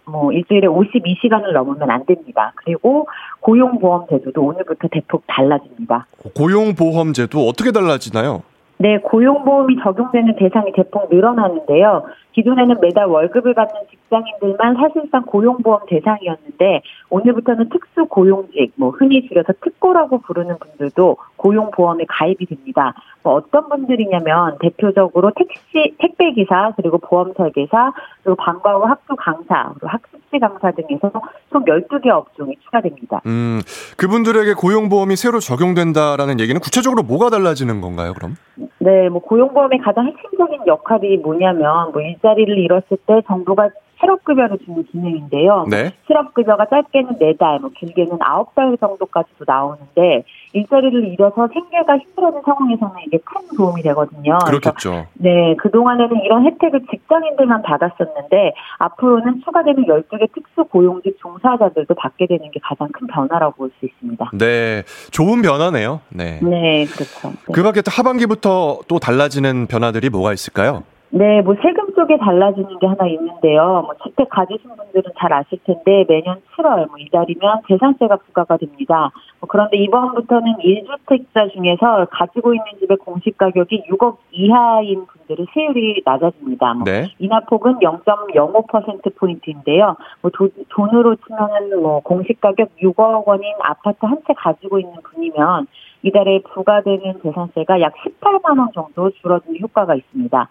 뭐 일주일에 오십이 시간을 넘으면 안 됩니다. 그리고 고용보험제도도 오늘부터 대폭 달라집니다. 고용보험제도 어떻게 달라지나요? 네, 고용보험이 적용되는 대상이 대폭 늘어나는데요. 기존에는 매달 월급을 받는 직장인들만 사실상 고용보험 대상이었는데 오늘부터는 특수고용직, 뭐 흔히 줄여서 특고라고 부르는 분들도 고용보험에 가입이 됩니다. 뭐 어떤 분들이냐면 대표적으로 택시, 택배기사, 그리고 보험설계사, 그리고 방과 후 학교 강사, 그리고 학습지 강사 등에서 총 열두 개 업종이 추가됩니다. 음, 그분들에게 고용보험이 새로 적용된다라는 얘기는 구체적으로 뭐가 달라지는 건가요, 그럼? 네, 뭐 고용보험의 가장 핵심적인 역할이 뭐냐면 뭐 일자리를 잃었을 때 정부가 실업급여를 주는 기능인데요. 네. 실업급여가 짧게는 네 달, 뭐 길게는 아홉 달 정도까지도 나오는데 일자리를 잃어서 생계가 힘들어진 상황에서는 이게 큰 도움이 되거든요. 그렇겠죠. 네, 그동안에는 이런 혜택을 직장인들만 받았었는데 앞으로는 추가되는 열두 개 특수고용직 종사자들도 받게 되는 게 가장 큰 변화라고 볼 수 있습니다. 네, 좋은 변화네요. 네, 네, 그렇죠. 네. 그 밖에 또 하반기부터 또 달라지는 변화들이 뭐가 있을까요? 네, 뭐 세금 쪽에 달라지는 게 하나 있는데요. 뭐 주택 가지신 분들은 잘 아실 텐데 매년 칠월 뭐 이달이면 재산세가 부과가 됩니다. 뭐 그런데 이번부터는 일 주택자 중에서 가지고 있는 집의 공시 가격이 육억 이하인 분들은 세율이 낮아집니다. 뭐 네. 인하폭은 영 점 영오 퍼센트 포인트인데요. 뭐 도, 돈으로 치면은 뭐 공시 가격 육억 원인 아파트 한 채 가지고 있는 분이면 이달에 부과되는 재산세가 약 십팔만 원 정도 줄어드는 효과가 있습니다.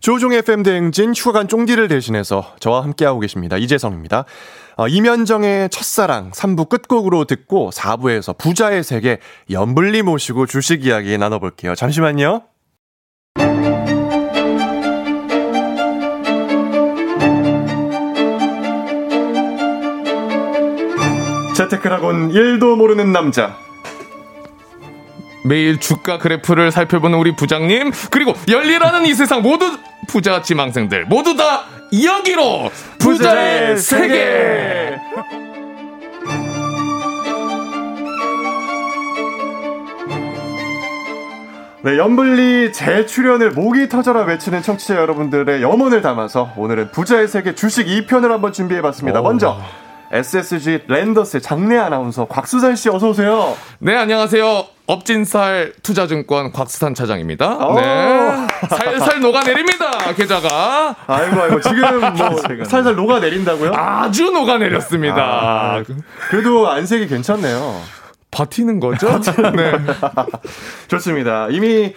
조우종의 에프엠 대행진 휴가간 쫑디를 대신해서 저와 함께하고 계십니다. 이재성입니다. 어, 이면정의 첫사랑 삼 부 끝곡으로 듣고 사 부에서 부자의 세계 염블리 모시고 주식 이야기 나눠볼게요. 잠시만요. 재테크라곤 일도 모르는 남자. 매일 주가 그래프를 살펴보는 우리 부장님, 그리고 열리라는 이 세상 모두 부자 지망생들 모두 다 여기로 부자의, 부자의 세계. 세계. 네, 염블리 재출연을 목이 터져라 외치는 청취자 여러분들의 염원을 담아서 오늘은 부자의 세계 주식 이 편을 한번 준비해봤습니다. 오. 먼저 에스에스지 랜더스의 장내 아나운서 곽수산 씨, 어서 오세요. 네, 안녕하세요. 업진살 투자증권 곽수산 차장입니다. 네, 살살 녹아내립니다. 계좌가. 아이고 아이고, 지금 뭐 살살 녹아내린다고요? 아주 녹아내렸습니다. 아, 그래도 안색이 괜찮네요. 버티는 거죠? 네. 좋습니다. 이미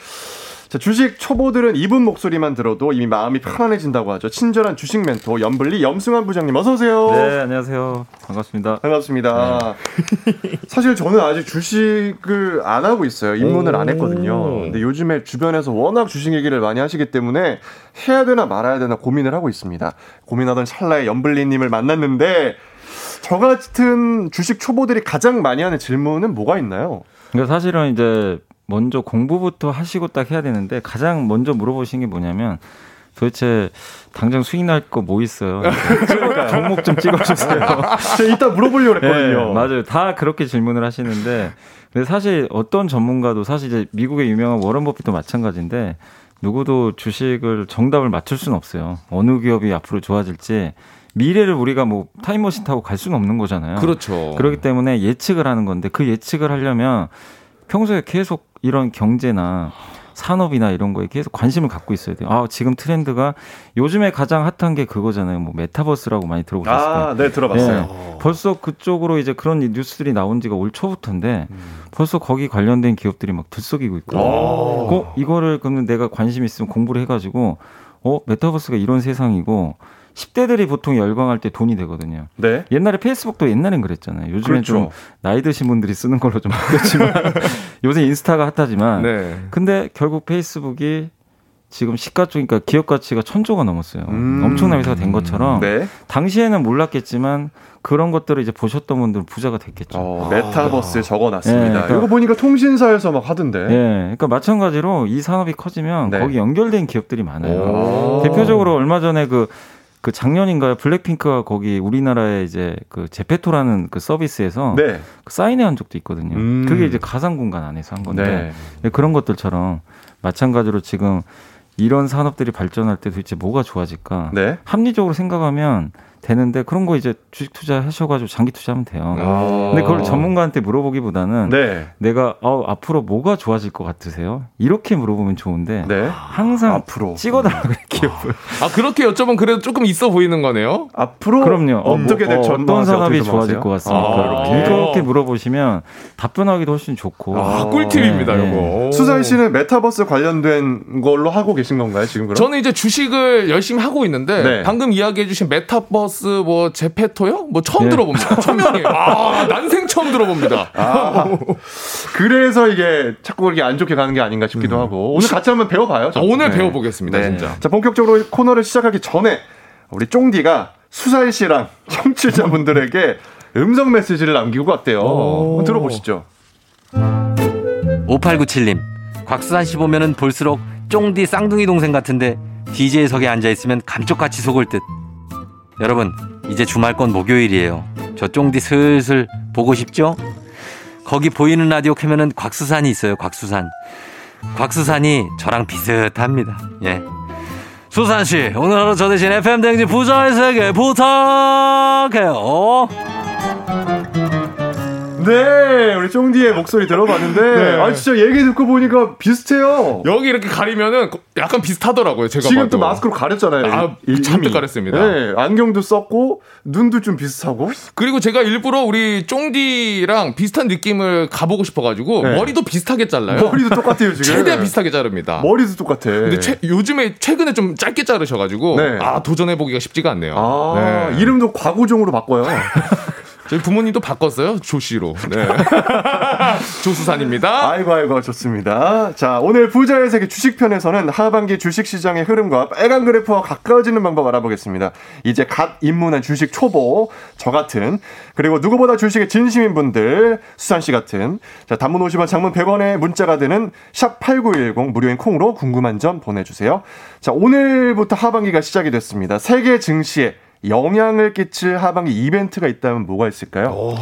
자, 주식 초보들은 이분 목소리만 들어도 이미 마음이 편안해진다고 하죠. 친절한 주식 멘토 염블리 염승환 부장님, 어서 오세요. 네, 안녕하세요. 반갑습니다. 반갑습니다. 네. 사실 저는 아직 주식을 안 하고 있어요. 입문을 안 했거든요. 근데 요즘에 주변에서 워낙 주식 얘기를 많이 하시기 때문에 해야 되나 말아야 되나 고민을 하고 있습니다. 고민하던 찰나에 염블리님을 만났는데, 저 같은 주식 초보들이 가장 많이 하는 질문은 뭐가 있나요? 그러니까 사실은 이제 먼저 공부부터 하시고 딱 해야 되는데, 가장 먼저 물어보신 게 뭐냐면 도대체 당장 수익 날 거 뭐 있어요? 종목 좀 찍어주세요. 제가 이따 물어보려고 했거든요. 네, 맞아요. 다 그렇게 질문을 하시는데, 근데 사실 어떤 전문가도 사실 이제 미국의 유명한 워런 버핏도 마찬가지인데 누구도 주식을 정답을 맞출 수는 없어요. 어느 기업이 앞으로 좋아질지. 미래를 우리가 뭐 타임머신 타고 갈 수는 없는 거잖아요. 그렇죠. 그렇기 때문에 예측을 하는 건데, 그 예측을 하려면 평소에 계속 이런 경제나 산업이나 이런 거에 계속 관심을 갖고 있어야 돼요. 아, 지금 트렌드가 요즘에 가장 핫한 게 그거잖아요. 뭐 메타버스라고 많이 들어보셨을 거예요. 아, 네, 들어봤어요. 네, 벌써 그쪽으로 이제 그런 뉴스들이 나온 지가 올 초부터인데 음. 벌써 거기 관련된 기업들이 막 들썩이고 있고. 어, 이거를 그러면 내가 관심 있으면 공부를 해가지고 어, 메타버스가 이런 세상이고. 십 대들이 보통 열광할 때 돈이 되거든요. 네. 옛날에 페이스북도 옛날엔 그랬잖아요. 요즘에 그렇죠. 좀 나이 드신 분들이 쓰는 걸로 좀 바뀌었지만 요새 인스타가 핫하지만 네. 근데 결국 페이스북이 지금 시가총액이니까 기업 가치가 천조가 넘었어요. 음. 엄청난 회사가 된 것처럼 네. 당시에는 몰랐겠지만 그런 것들을 이제 보셨던 분들은 부자가 됐겠죠. 어, 메타버스 아. 적어놨습니다. 네, 그러니까, 이거 보니까 통신사에서 막 하던데. 네, 그러니까 마찬가지로 이 산업이 커지면 네. 거기 연결된 기업들이 많아요. 오. 대표적으로 얼마 전에 그 그 작년인가요? 블랙핑크가 거기 우리나라에 이제 그 제페토라는 그 서비스에서 네. 그 사인회 한 적도 있거든요. 음. 그게 이제 가상 공간 안에서 한 건데 네. 그런 것들처럼 마찬가지로 지금 이런 산업들이 발전할 때 도대체 뭐가 좋아질까? 네. 합리적으로 생각하면 되는데 그런 거 이제 주식 투자하셔가지고 장기 투자하면 돼요. 아. 근데 그걸 전문가한테 물어보기보다는 네. 내가 어, 앞으로 뭐가 좋아질 것 같으세요? 이렇게 물어보면 좋은데 네. 항상 앞으로 찍어달라 그래 기업을. 아, 그렇게 여쭤보면 그래도 조금 있어 보이는 거네요. 앞으로 그럼요. 어, 어떻게 될 어, 어떤 산업이 좋아질 것 같습니까? 아. 이렇게 물어보시면 답변하기도 훨씬 좋고. 아, 꿀팁입니다. 네, 이거. 네. 수산 씨는 메타버스 관련된 걸로 하고 계신 건가요 지금? 그럼? 저는 이제 주식을 열심히 하고 있는데 네. 방금 이야기해주신 메타버스 뭐 제페토요? 뭐 처음 네. 들어봅니다. 처음이에요. 아, 난생 처음 들어봅니다. 아, 그래서 이게 자꾸 그렇게 안 좋게 가는 게 아닌가 싶기도 음. 하고. 오늘 같이 한번 배워봐요. 아, 오늘 네. 배워보겠습니다. 네. 진짜. 자, 본격적으로 코너를 시작하기 전에 우리 쫑디가 수사일 씨랑 청취자분들에게 음성 메시지를 남기고 갔대요. 한번 들어보시죠. 오팔구칠님, 곽수산 씨 보면은 볼수록 쫑디 쌍둥이 동생 같은데 디제이석에 앉아 있으면 감쪽같이 속을 듯. 여러분, 이제 주말권 목요일이에요. 저 쫑디 슬슬 보고 싶죠? 거기 보이는 라디오 켜면은 곽수산이 있어요. 곽수산. 곽수산이 저랑 비슷합니다. 예. 수산 씨, 오늘 하루 저 대신 에프엠 대행진 부자의 세계 부탁해요. 네, 우리 쫑디의 목소리 들어봤는데, 네. 아 진짜 얘기 듣고 보니까 비슷해요. 여기 이렇게 가리면은 약간 비슷하더라고요. 제가 지금 봐도. 또 마스크로 가렸잖아요. 아, 참뜩 가렸습니다. 네, 안경도 썼고 눈도 좀 비슷하고. 그리고 제가 일부러 우리 쫑디랑 비슷한 느낌을 가보고 싶어가지고 네. 머리도 비슷하게 잘라요. 머리도 똑같아요 지금. 최대한 비슷하게 자릅니다. 머리도 똑같아. 근데 최, 요즘에 최근에 좀 짧게 자르셔가지고 네. 아 도전해보기가 쉽지가 않네요. 아, 네. 이름도 과구종으로 바꿔요. 저희 부모님도 바꿨어요. 조씨로. 네. 조수산입니다. 아이고 아이고 좋습니다. 자 오늘 부자의 세계 주식편에서는 하반기 주식시장의 흐름과 빨간 그래프와 가까워지는 방법 알아보겠습니다. 이제 갓 입문한 주식 초보 저 같은 그리고 누구보다 주식에 진심인 분들 수산씨 같은 자 단문 오십 원 장문 백 원에 문자가 되는 샵팔구일공 무료인 콩으로 궁금한 점 보내주세요. 자 오늘부터 하반기가 시작이 됐습니다. 세계 증시에 영향을 끼칠 하반기 이벤트가 있다면 뭐가 있을까요? 오,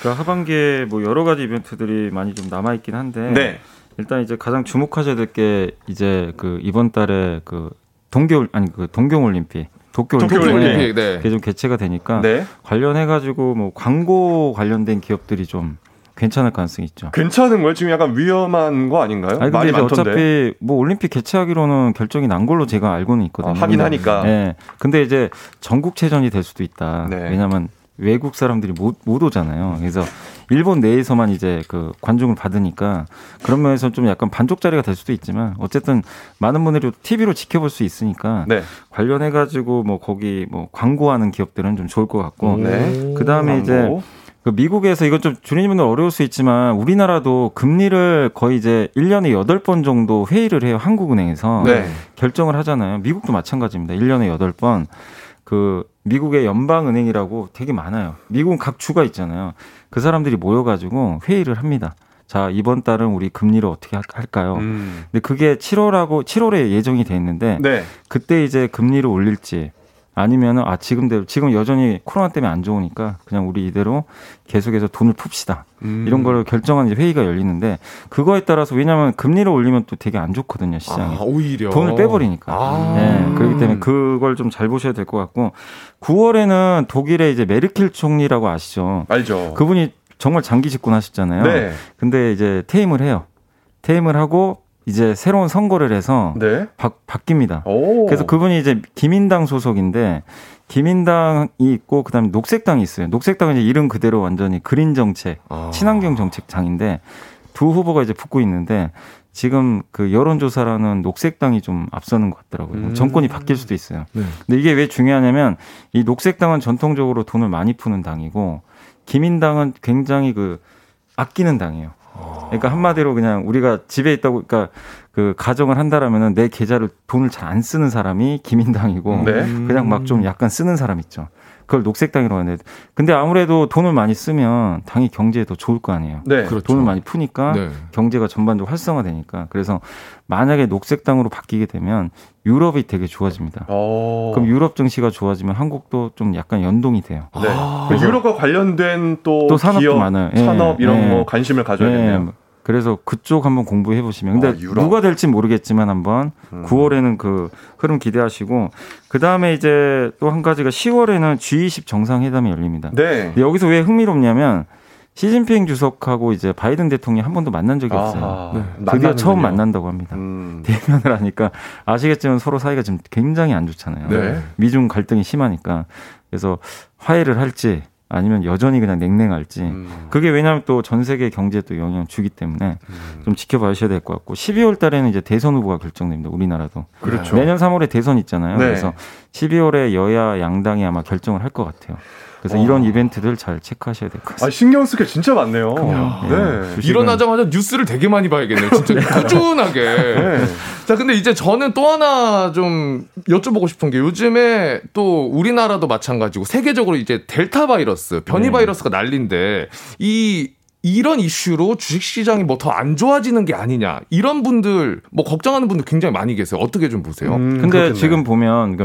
그러니까 하반기에 뭐 여러 가지 이벤트들이 많이 좀 남아 있긴 한데 네. 일단 이제 가장 주목하셔야 될 게 이제 그 이번 달에 그 동계 아니 그 동경 올림픽 도쿄 올림픽 네. 그게 좀 개최가 되니까 네. 관련해 가지고 뭐 광고 관련된 기업들이 좀 괜찮을 가능성이 있죠. 괜찮은 거예요? 지금 약간 위험한 거 아닌가요? 아니, 근데 어차피 뭐 올림픽 개최하기로는 결정이 난 걸로 제가 알고는 있거든요. 아, 하긴 하니까. 네. 근데 이제 전국체전이 될 수도 있다. 네. 왜냐하면 외국 사람들이 못, 못 오잖아요. 그래서 일본 내에서만 이제 그 관중을 받으니까 그런 면에서 좀 약간 반쪽짜리가 될 수도 있지만 어쨌든 많은 분들이 티비로 지켜볼 수 있으니까 네. 관련해가지고 뭐 거기 뭐 광고하는 기업들은 좀 좋을 것 같고. 네. 그 다음에 이제 미국에서 이건 좀 주린이분들 어려울 수 있지만 우리나라도 금리를 거의 이제 일 년에 여덟 번 정도 회의를 해요. 한국은행에서. 네. 결정을 하잖아요. 미국도 마찬가지입니다. 일 년에 여덟 번. 그 미국의 연방은행이라고 되게 많아요. 미국은 각 주가 있잖아요. 그 사람들이 모여가지고 회의를 합니다. 자, 이번 달은 우리 금리를 어떻게 할까요? 음. 근데 그게 칠월하고 칠월에 예정이 돼 있는데 네. 그때 이제 금리를 올릴지 아니면은 아 지금대로 지금 여전히 코로나 때문에 안 좋으니까 그냥 우리 이대로 계속해서 돈을 풉시다. 음. 이런 걸 결정하는 이제 회의가 열리는데 그거에 따라서 왜냐하면 금리를 올리면 또 되게 안 좋거든요 시장이. 아, 오히려 돈을 빼버리니까. 아. 네, 그렇기 때문에 그걸 좀 잘 보셔야 될 것 같고 구월에는 독일의 이제 메르켈 총리라고 아시죠? 알죠. 그분이 정말 장기 집권하셨잖아요. 네. 근데 이제 퇴임을 해요. 퇴임을 하고. 이제 새로운 선거를 해서 네? 바, 바뀝니다. 오. 그래서 그분이 이제 기민당 소속인데 기민당이 있고 그다음에 녹색당이 있어요. 녹색당은 이제 이름 그대로 완전히 그린 정책, 아. 친환경 정책장인데 두 후보가 이제 붙고 있는데 지금 그 여론조사라는 녹색당이 좀 앞서는 것 같더라고요. 음. 정권이 바뀔 수도 있어요. 네. 근데 이게 왜 중요하냐면 이 녹색당은 전통적으로 돈을 많이 푸는 당이고 기민당은 굉장히 그 아끼는 당이에요. 그러니까 한마디로 그냥 우리가 집에 있다고 그러니까 그 가정을 한다라면은 내 계좌를 돈을 잘 안 쓰는 사람이 기민당이고 네. 그냥 막 좀 약간 쓰는 사람 있죠. 그걸 녹색당이라고 하는데 근데 아무래도 돈을 많이 쓰면 당이 경제에 더 좋을 거 아니에요. 네. 그렇죠. 돈을 많이 푸니까 네. 경제가 전반적으로 활성화되니까 그래서 만약에 녹색당으로 바뀌게 되면 유럽이 되게 좋아집니다. 오. 그럼 유럽 증시가 좋아지면 한국도 좀 약간 연동이 돼요. 네. 아. 유럽과 관련된 또, 또 산업도 기업, 많아요. 산업 예. 이런 예. 거 관심을 가져야겠네요. 예. 그래서 그쪽 한번 공부해 보시면 근데 아, 누가 될지 모르겠지만 한번 음. 구월에는 그 흐름 기대하시고 그 다음에 이제 또 한 가지가 시월에는 지 이십 정상회담이 열립니다. 네. 여기서 왜 흥미롭냐면 시진핑 주석하고 이제 바이든 대통령이 한 번도 만난 적이 없어요. 네. 드디어 처음 만난다고 합니다. 음. 대면을 하니까 아시겠지만 서로 사이가 지금 굉장히 안 좋잖아요. 네. 미중 갈등이 심하니까 그래서 화해를 할지. 아니면 여전히 그냥 냉랭할지 음. 그게 왜냐하면 또 전 세계 경제에 또 영향을 주기 때문에 음. 좀 지켜봐주셔야 될 것 같고 십이월 달에는 이제 대선 후보가 결정됩니다. 우리나라도 그렇죠. 내년 삼월에 대선 있잖아요. 네. 그래서 십이월에 여야 양당이 아마 결정을 할 것 같아요. 그래서 어. 이런 이벤트들 잘 체크하셔야 될 것 같습니다. 아, 신경 쓸 게 진짜 많네요. 네. 네. 일어나자마자 뉴스를 되게 많이 봐야겠네요. 진짜 네. 꾸준하게. 네. 자, 근데 이제 저는 또 하나 좀 여쭤보고 싶은 게 요즘에 또 우리나라도 마찬가지고 세계적으로 이제 델타 바이러스, 변이 네. 바이러스가 난리인데 이 이런 이슈로 주식시장이 뭐 더 안 좋아지는 게 아니냐 이런 분들 뭐 걱정하는 분들 굉장히 많이 계세요. 어떻게 좀 보세요? 음, 근데 그렇겠네요. 지금 보면 그러니까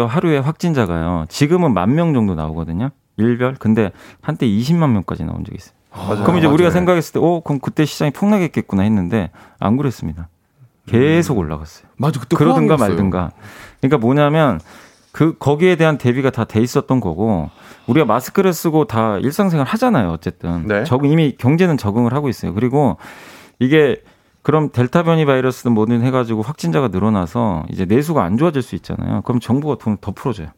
미국이요 하루에 확진자가요 지금은 만 명 정도 나오거든요. 일별 근데 한때 이십만 명까지 나온 적이 있어요. 맞아요. 그럼 이제 맞아요. 우리가 생각했을 때, 어, 그럼 그때 시장이 폭락했겠구나 했는데 안 그랬습니다. 계속 올라갔어요. 맞아, 그때 그러든가 말든가. 그러니까 뭐냐면 그 거기에 대한 대비가 다 돼 있었던 거고, 우리가 마스크를 쓰고 다 일상생활 하잖아요. 어쨌든 네. 적응, 이미 경제는 적응을 하고 있어요. 그리고 이게 그럼 델타 변이 바이러스든 뭐든 해가지고 확진자가 늘어나서 이제 내수가 안 좋아질 수 있잖아요. 그럼 정부가 돈을 더 풀어줘요.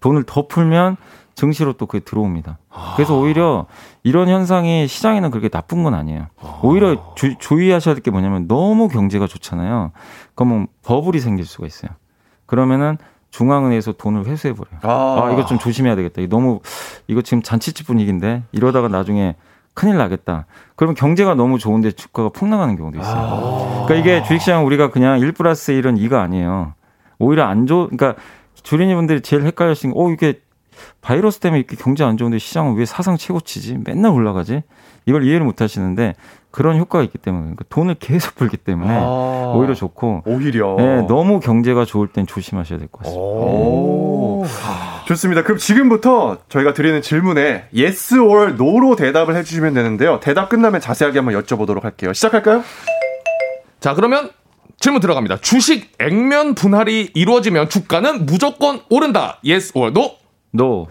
돈을 더 풀면 증시로 또 그게 들어옵니다. 그래서 오히려 이런 현상이 시장에는 그렇게 나쁜 건 아니에요. 오히려 주, 주의하셔야 될 게 뭐냐면 너무 경제가 좋잖아요. 그러면 버블이 생길 수가 있어요. 그러면은 중앙은행에서 돈을 회수해버려요. 아, 아 이거 좀 조심해야 되겠다. 이거 너무 이거 지금 잔치집 분위기인데 이러다가 나중에 큰일 나겠다. 그러면 경제가 너무 좋은데 주가가 폭락하는 경우도 있어요. 그러니까 이게 주식시장 우리가 그냥 일 플러스 일은 이가 아니에요. 오히려 안 좋, 그러니까 주린이분들이 제일 헷갈리시는 게, 어, 이게 바이러스 때문에 이렇게 경제 안 좋은데 시장은 왜 사상 최고치지? 맨날 올라가지? 이걸 이해를 못 하시는데 그런 효과가 있기 때문에, 그러니까 돈을 계속 벌기 때문에 아, 오히려 좋고, 오히려 네, 너무 경제가 좋을 땐 조심하셔야 될 것 같습니다. 오, 네. 좋습니다. 그럼 지금부터 저희가 드리는 질문에 yes or no로 대답을 해주시면 되는데요. 대답 끝나면 자세하게 한번 여쭤보도록 할게요. 시작할까요? 자, 그러면 질문 들어갑니다. 주식 액면 분할이 이루어지면 주가는 무조건 오른다. yes or no? No.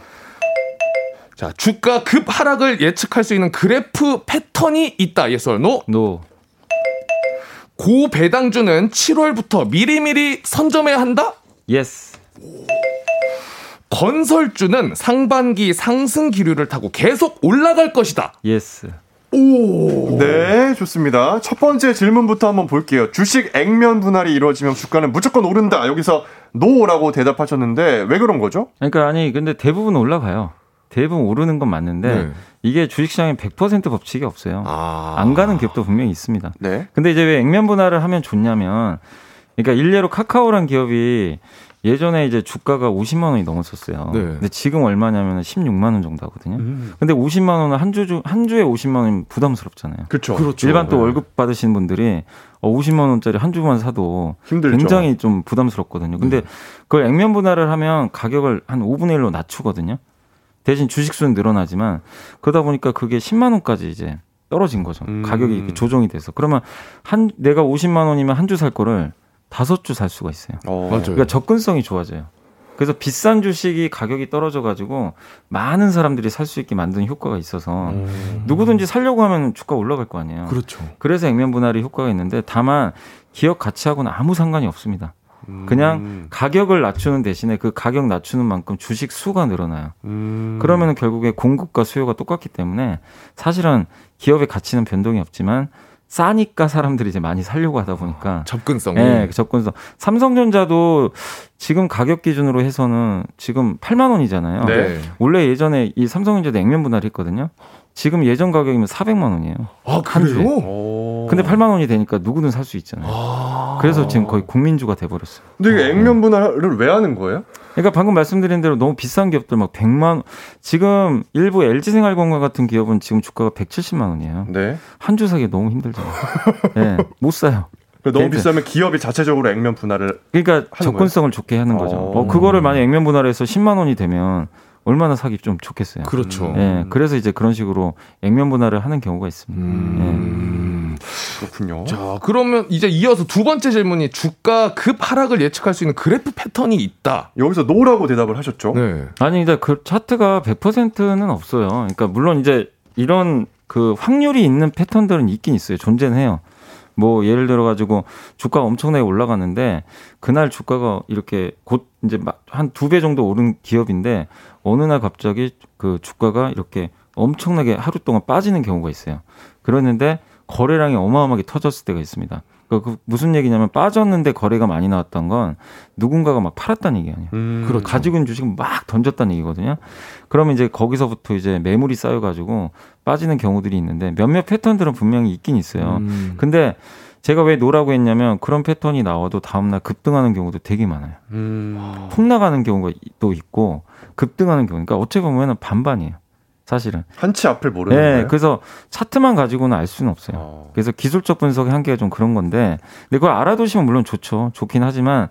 자, 주가 급 하락을 예측할 수 있는 그래프 패턴이 있다. Yes or no? No. 고배당주는 칠월부터 미리미리 선점해야 한다? Yes. 건설주는 상반기 상승 기류를 타고 계속 올라갈 것이다? Yes. 오. 네, 좋습니다. 첫 번째 질문부터 한번 볼게요. 주식 액면 분할이 이루어지면 주가는 무조건 오른다. 여기서 노라고 대답하셨는데 왜 그런 거죠? 그러니까 아니 근데 대부분 올라가요. 대부분 오르는 건 맞는데 네. 이게 주식시장에 백 퍼센트 법칙이 없어요. 아. 안 가는 갭도 분명히 있습니다. 네. 근데 이제 왜 액면 분할을 하면 좋냐면, 그러니까 일례로 카카오란 기업이 예전에 이제 주가가 오십만 원이 넘었었어요. 네. 근데 지금 얼마냐면 십육만 원 정도 하거든요. 음. 근데 오십만 원은 한 주, 한 주에 오십만 원이면 부담스럽잖아요. 그렇죠. 그렇죠. 일반 또 네. 월급 받으신 분들이 오십만 원짜리 한 주만 사도 힘들죠. 굉장히 좀 부담스럽거든요. 근데 네. 그걸 액면 분할을 하면 가격을 한 오분의 일로 낮추거든요. 대신 주식수는 늘어나지만, 그러다 보니까 그게 십만 원까지 이제 떨어진 거죠. 음. 가격이 이렇게 조정이 돼서. 그러면 한, 내가 오십만 원이면 한 주 살 거를 다섯 주 살 수가 있어요. 어, 맞아요. 그러니까 접근성이 좋아져요. 그래서 비싼 주식이 가격이 떨어져가지고 많은 사람들이 살 수 있게 만드는 효과가 있어서 음. 누구든지 살려고 하면 주가 올라갈 거 아니에요. 그렇죠. 그래서 액면 분할이 효과가 있는데, 다만 기업 가치하고는 아무 상관이 없습니다. 음. 그냥 가격을 낮추는 대신에 그 가격 낮추는 만큼 주식 수가 늘어나요. 음. 그러면 결국에 공급과 수요가 똑같기 때문에 사실은 기업의 가치는 변동이 없지만 싸니까 사람들이 이제 많이 살려고 하다 보니까. 접근성. 네, 접근성. 삼성전자도 지금 가격 기준으로 해서는 지금 팔만 원이잖아요. 네. 원래 예전에 이 삼성전자도 액면 분할을 했거든요. 지금 예전 가격이면 사백만 원이에요. 아, 그래요? 오. 근데 팔만 원이 되니까 누구든 살 수 있잖아요. 아. 그래서 지금 거의 국민주가 돼버렸어요. 근데 이게 액면 분할을 왜 하는 거예요? 그러니까 방금 말씀드린 대로 너무 비싼 기업들 막 백만 원, 지금 일부 엘지생활건강 같은 기업은 지금 주가가 백칠십만 원이에요. 네. 한 주 사기 너무 힘들잖아요. 네, 못 사요. 너무 비싸면 기업이 자체적으로 액면 분할을, 그러니까 접근성을 거예요? 좋게 하는 거죠. 어, 그거를 만약 액면 분할해서 십만 원이 되면 얼마나 사기 좀 좋겠어요. 그렇죠. 네, 그래서 이제 그런 식으로 액면 분할을 하는 경우가 있습니다. 음... 네. 그렇군요. 자, 그러면 이제 이어서 두 번째 질문이 주가 급 하락을 예측할 수 있는 그래프 패턴이 있다. 여기서 노라고 대답을 하셨죠. 네. 아니, 이제 그 차트가 백 퍼센트는 없어요. 그러니까 물론 이제 이런 그 확률이 있는 패턴들은 있긴 있어요. 존재는 해요. 뭐 예를 들어 가지고 주가가 엄청나게 올라갔는데 그날 주가가 이렇게 곧 이제 한 두 배 정도 오른 기업인데 어느 날 갑자기 그 주가가 이렇게 엄청나게 하루 동안 빠지는 경우가 있어요. 그랬는데 거래량이 어마어마하게 터졌을 때가 있습니다. 그러니까 그 무슨 얘기냐면 빠졌는데 거래가 많이 나왔던 건 누군가가 막 팔았다는 얘기 아니에요. 음, 그렇죠. 가지고 있는 주식을 막 던졌다는 얘기거든요. 그러면 이제 거기서부터 이제 매물이 쌓여가지고 빠지는 경우들이 있는데 몇몇 패턴들은 분명히 있긴 있어요. 음. 근데 제가 왜 노라고 했냐면 그런 패턴이 나와도 다음날 급등하는 경우도 되게 많아요. 음. 폭락하는 경우가 또 있고 급등하는 경우. 그러니까 어찌 보면 반반이에요. 사실은. 한치 앞을 모르는 거예요. 네, 그래서 차트만 가지고는 알 수는 없어요. 어. 그래서 기술적 분석의 한계가 좀 그런 건데, 근데 그걸 알아두시면 물론 좋죠. 좋긴 하지만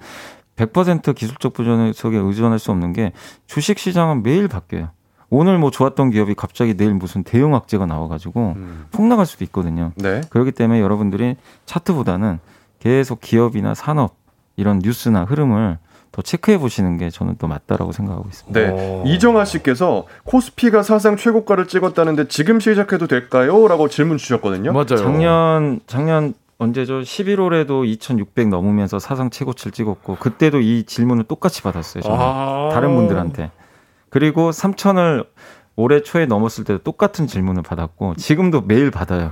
백 퍼센트 기술적 분석에 의존할 수 없는 게 주식시장은 매일 바뀌어요. 오늘 뭐 좋았던 기업이 갑자기 내일 무슨 대형 악재가 나와가지고 음. 폭락할 수도 있거든요. 네. 그렇기 때문에 여러분들이 차트보다는 계속 기업이나 산업 이런 뉴스나 흐름을 더 체크해 보시는 게 저는 또 맞다라고 생각하고 있습니다. 네, 이정아 씨께서 코스피가 사상 최고가를 찍었다는데 지금 시작해도 될까요? 라고 질문 주셨거든요. 맞아요. 작년 작년 언제죠? 십일월에도 이천육백 넘으면서 사상 최고치를 찍었고 그때도 이 질문을 똑같이 받았어요. 저는 아~ 다른 분들한테. 그리고 삼천을 올해 초에 넘었을 때도 똑같은 질문을 받았고 지금도 매일 받아요.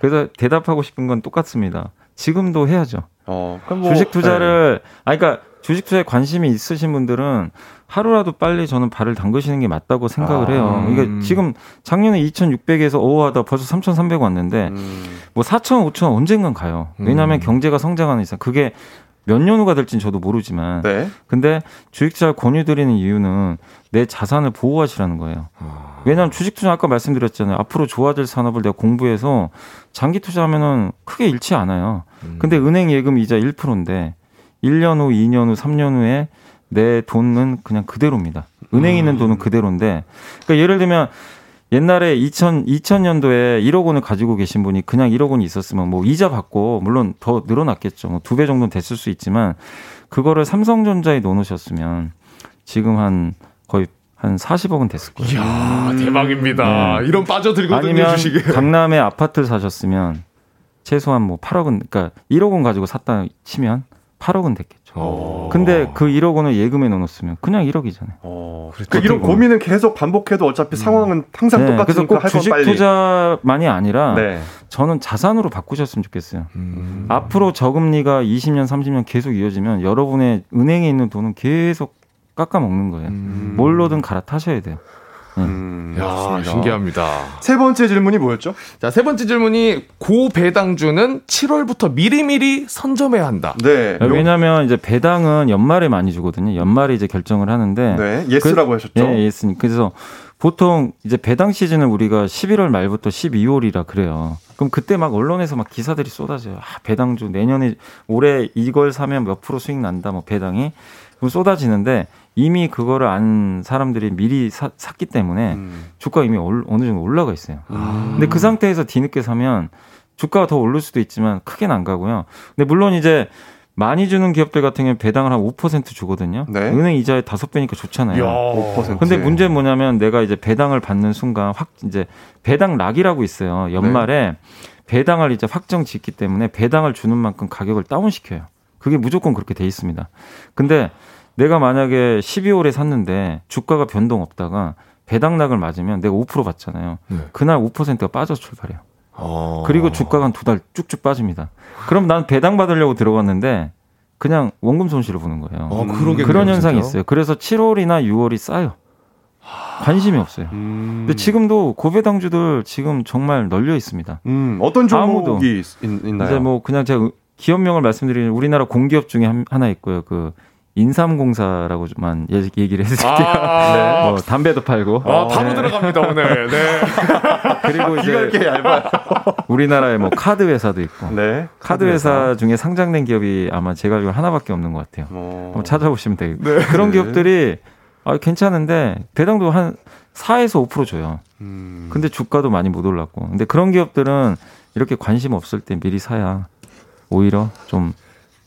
그래서 대답하고 싶은 건 똑같습니다. 지금도 해야죠. 어, 뭐, 주식 투자를 네. 아 그러니까 주식 투자에 관심이 있으신 분들은 하루라도 빨리 저는 발을 담그시는 게 맞다고 생각을 해요. 그러니까 지금 작년에 이천육백에서 오하다 벌써 삼천삼백 왔는데 음. 뭐 사천, 오천 언젠간 가요. 왜냐하면 음. 경제가 성장하는 이상 그게 몇 년 후가 될지는 저도 모르지만 네. 근데 주식 투자를 권유드리는 이유는 내 자산을 보호하시라는 거예요. 아. 왜냐하면 주식 투자 아까 말씀드렸잖아요. 앞으로 좋아질 산업을 내가 공부해서 장기 투자하면은 크게 잃지 않아요. 음. 근데 은행 예금 이자 일 퍼센트인데 일 년 후, 이 년 후, 삼 년 후에 내 돈은 그냥 그대로입니다. 은행에 있는 돈은 그대로인데 그러니까 예를 들면 옛날에 이천, 이천 년도에 일억 원을 가지고 계신 분이 그냥 일억 원이 있었으면 뭐 이자 받고 물론 더 늘어났겠죠. 뭐 두 배 정도는 됐을 수 있지만 그거를 삼성전자에 넣어놓으셨으면 지금 한 거의 한 사십억은 됐을 거예요. 이야 대박입니다. 네. 이런 빠져들거든요 주식에. 아니면 강남에 아파트를 사셨으면 최소한 뭐 팔억은 그러니까 일억 원 가지고 샀다 치면 팔억은 됐겠죠. 오. 근데 그 일억 원을 예금에 넣어놓으면 그냥 일억이잖아요. 오, 그러니까 이런 고민은 계속 반복해도 어차피 상황은 음. 항상 네, 똑같으니까 할 건 빨리. 그래서 꼭 주식 투자만이 아니라 네. 저는 자산으로 바꾸셨으면 좋겠어요. 음. 앞으로 저금리가 이십 년, 삼십 년 계속 이어지면 여러분의 은행에 있는 돈은 계속 깎아먹는 거예요. 음. 뭘로든 갈아타셔야 돼요. 음, 야, 신기합니다. 세 번째 질문이 뭐였죠? 자, 세 번째 질문이 고 배당주는 칠월부터 미리미리 선점해야 한다. 네. 왜냐하면 이제 배당은 연말에 많이 주거든요. 연말에 이제 결정을 하는데. 네. 예스라고 그, 하셨죠? 네, 예스니까. 그래서 보통 이제 배당 시즌을 우리가 십일월 말부터 십이월이라 그래요. 그럼 그때 막 언론에서 막 기사들이 쏟아져요. 아, 배당주 내년에 올해 이걸 사면 몇 프로 수익 난다. 뭐 배당이. 그럼 쏟아지는데. 이미 그거를 안 사람들이 미리 사, 샀기 때문에 음. 주가가 이미 올, 어느 정도 올라가 있어요. 아. 근데 그 상태에서 뒤늦게 사면 주가가 더 오를 수도 있지만 크게는 안 가고요. 근데 물론 이제 많이 주는 기업들 같은 경우는 배당을 한 오 퍼센트 주거든요. 네? 은행 이자의 다섯 배니까 좋잖아요. 이야, 오 퍼센트. 근데 문제는 뭐냐면 내가 이제 배당을 받는 순간 확 이제 배당 락이라고 있어요. 연말에 네. 배당을 이제 확정 짓기 때문에 배당을 주는 만큼 가격을 다운시켜요. 그게 무조건 그렇게 돼 있습니다. 근데 내가 만약에 십이월에 샀는데 주가가 변동 없다가 배당락을 맞으면 내가 오 퍼센트 받잖아요. 네. 그날 오 퍼센트가 빠져서 출발해요. 아... 그리고 주가가 한 두 달 쭉쭉 빠집니다. 그럼 난 배당 받으려고 들어갔는데 그냥 원금 손실을 보는 거예요. 아, 그런 그런 현상이 있어요. 그래서 칠월이나 유월이 싸요. 관심이 없어요. 음... 근데 지금도 고배당주들 지금 정말 널려 있습니다. 음, 어떤 종목이 있, 있나요? 이제 뭐 그냥 제가 기업명을 말씀드리면 우리나라 공기업 중에 하나 있고요. 그 인삼공사라고만 얘기를 해드릴게요. 아~ 네. 뭐 담배도 팔고. 아, 바로 네. 들어갑니다 오늘. 네. 그리고 이제 우리나라에 뭐 카드 회사도 있고. 네. 카드 회사 중에 상장된 기업이 아마 제가 알기로 하나밖에 없는 것 같아요. 한번 찾아보시면 되겠고요. 네. 그런 기업들이 아, 괜찮은데 배당도 한 사에서 오 퍼센트 줘요. 음. 근데 주가도 많이 못 올랐고. 근데 그런 기업들은 이렇게 관심 없을 때 미리 사야 오히려 좀.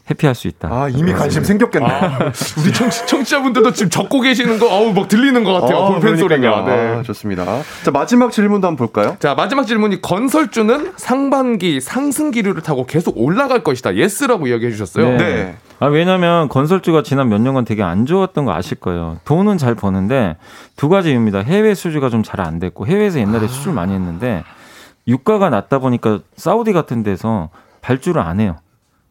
해피할 수 있다. 아, 이미 관심 생겼겠네. 아, 우리 청취자분들도 지금 적고 계시는 거, 아우, 막 들리는 것 같아요. 아, 볼펜 소리가. 네. 아, 좋습니다. 자, 마지막 질문도 한번 볼까요? 자, 마지막 질문이 건설주는 상반기 상승 기류를 타고 계속 올라갈 것이다. 예스라고 이야기해 주셨어요. 네. 네. 아, 왜냐면 건설주가 지난 몇 년간 되게 안 좋았던 거 아실 거예요. 돈은 잘 버는데 두 가지 이유입니다. 해외 수주가 좀 잘 안 됐고 해외에서 옛날에 아. 수주를 많이 했는데 유가가 낮다 보니까 사우디 같은 데서 발주를 안 해요.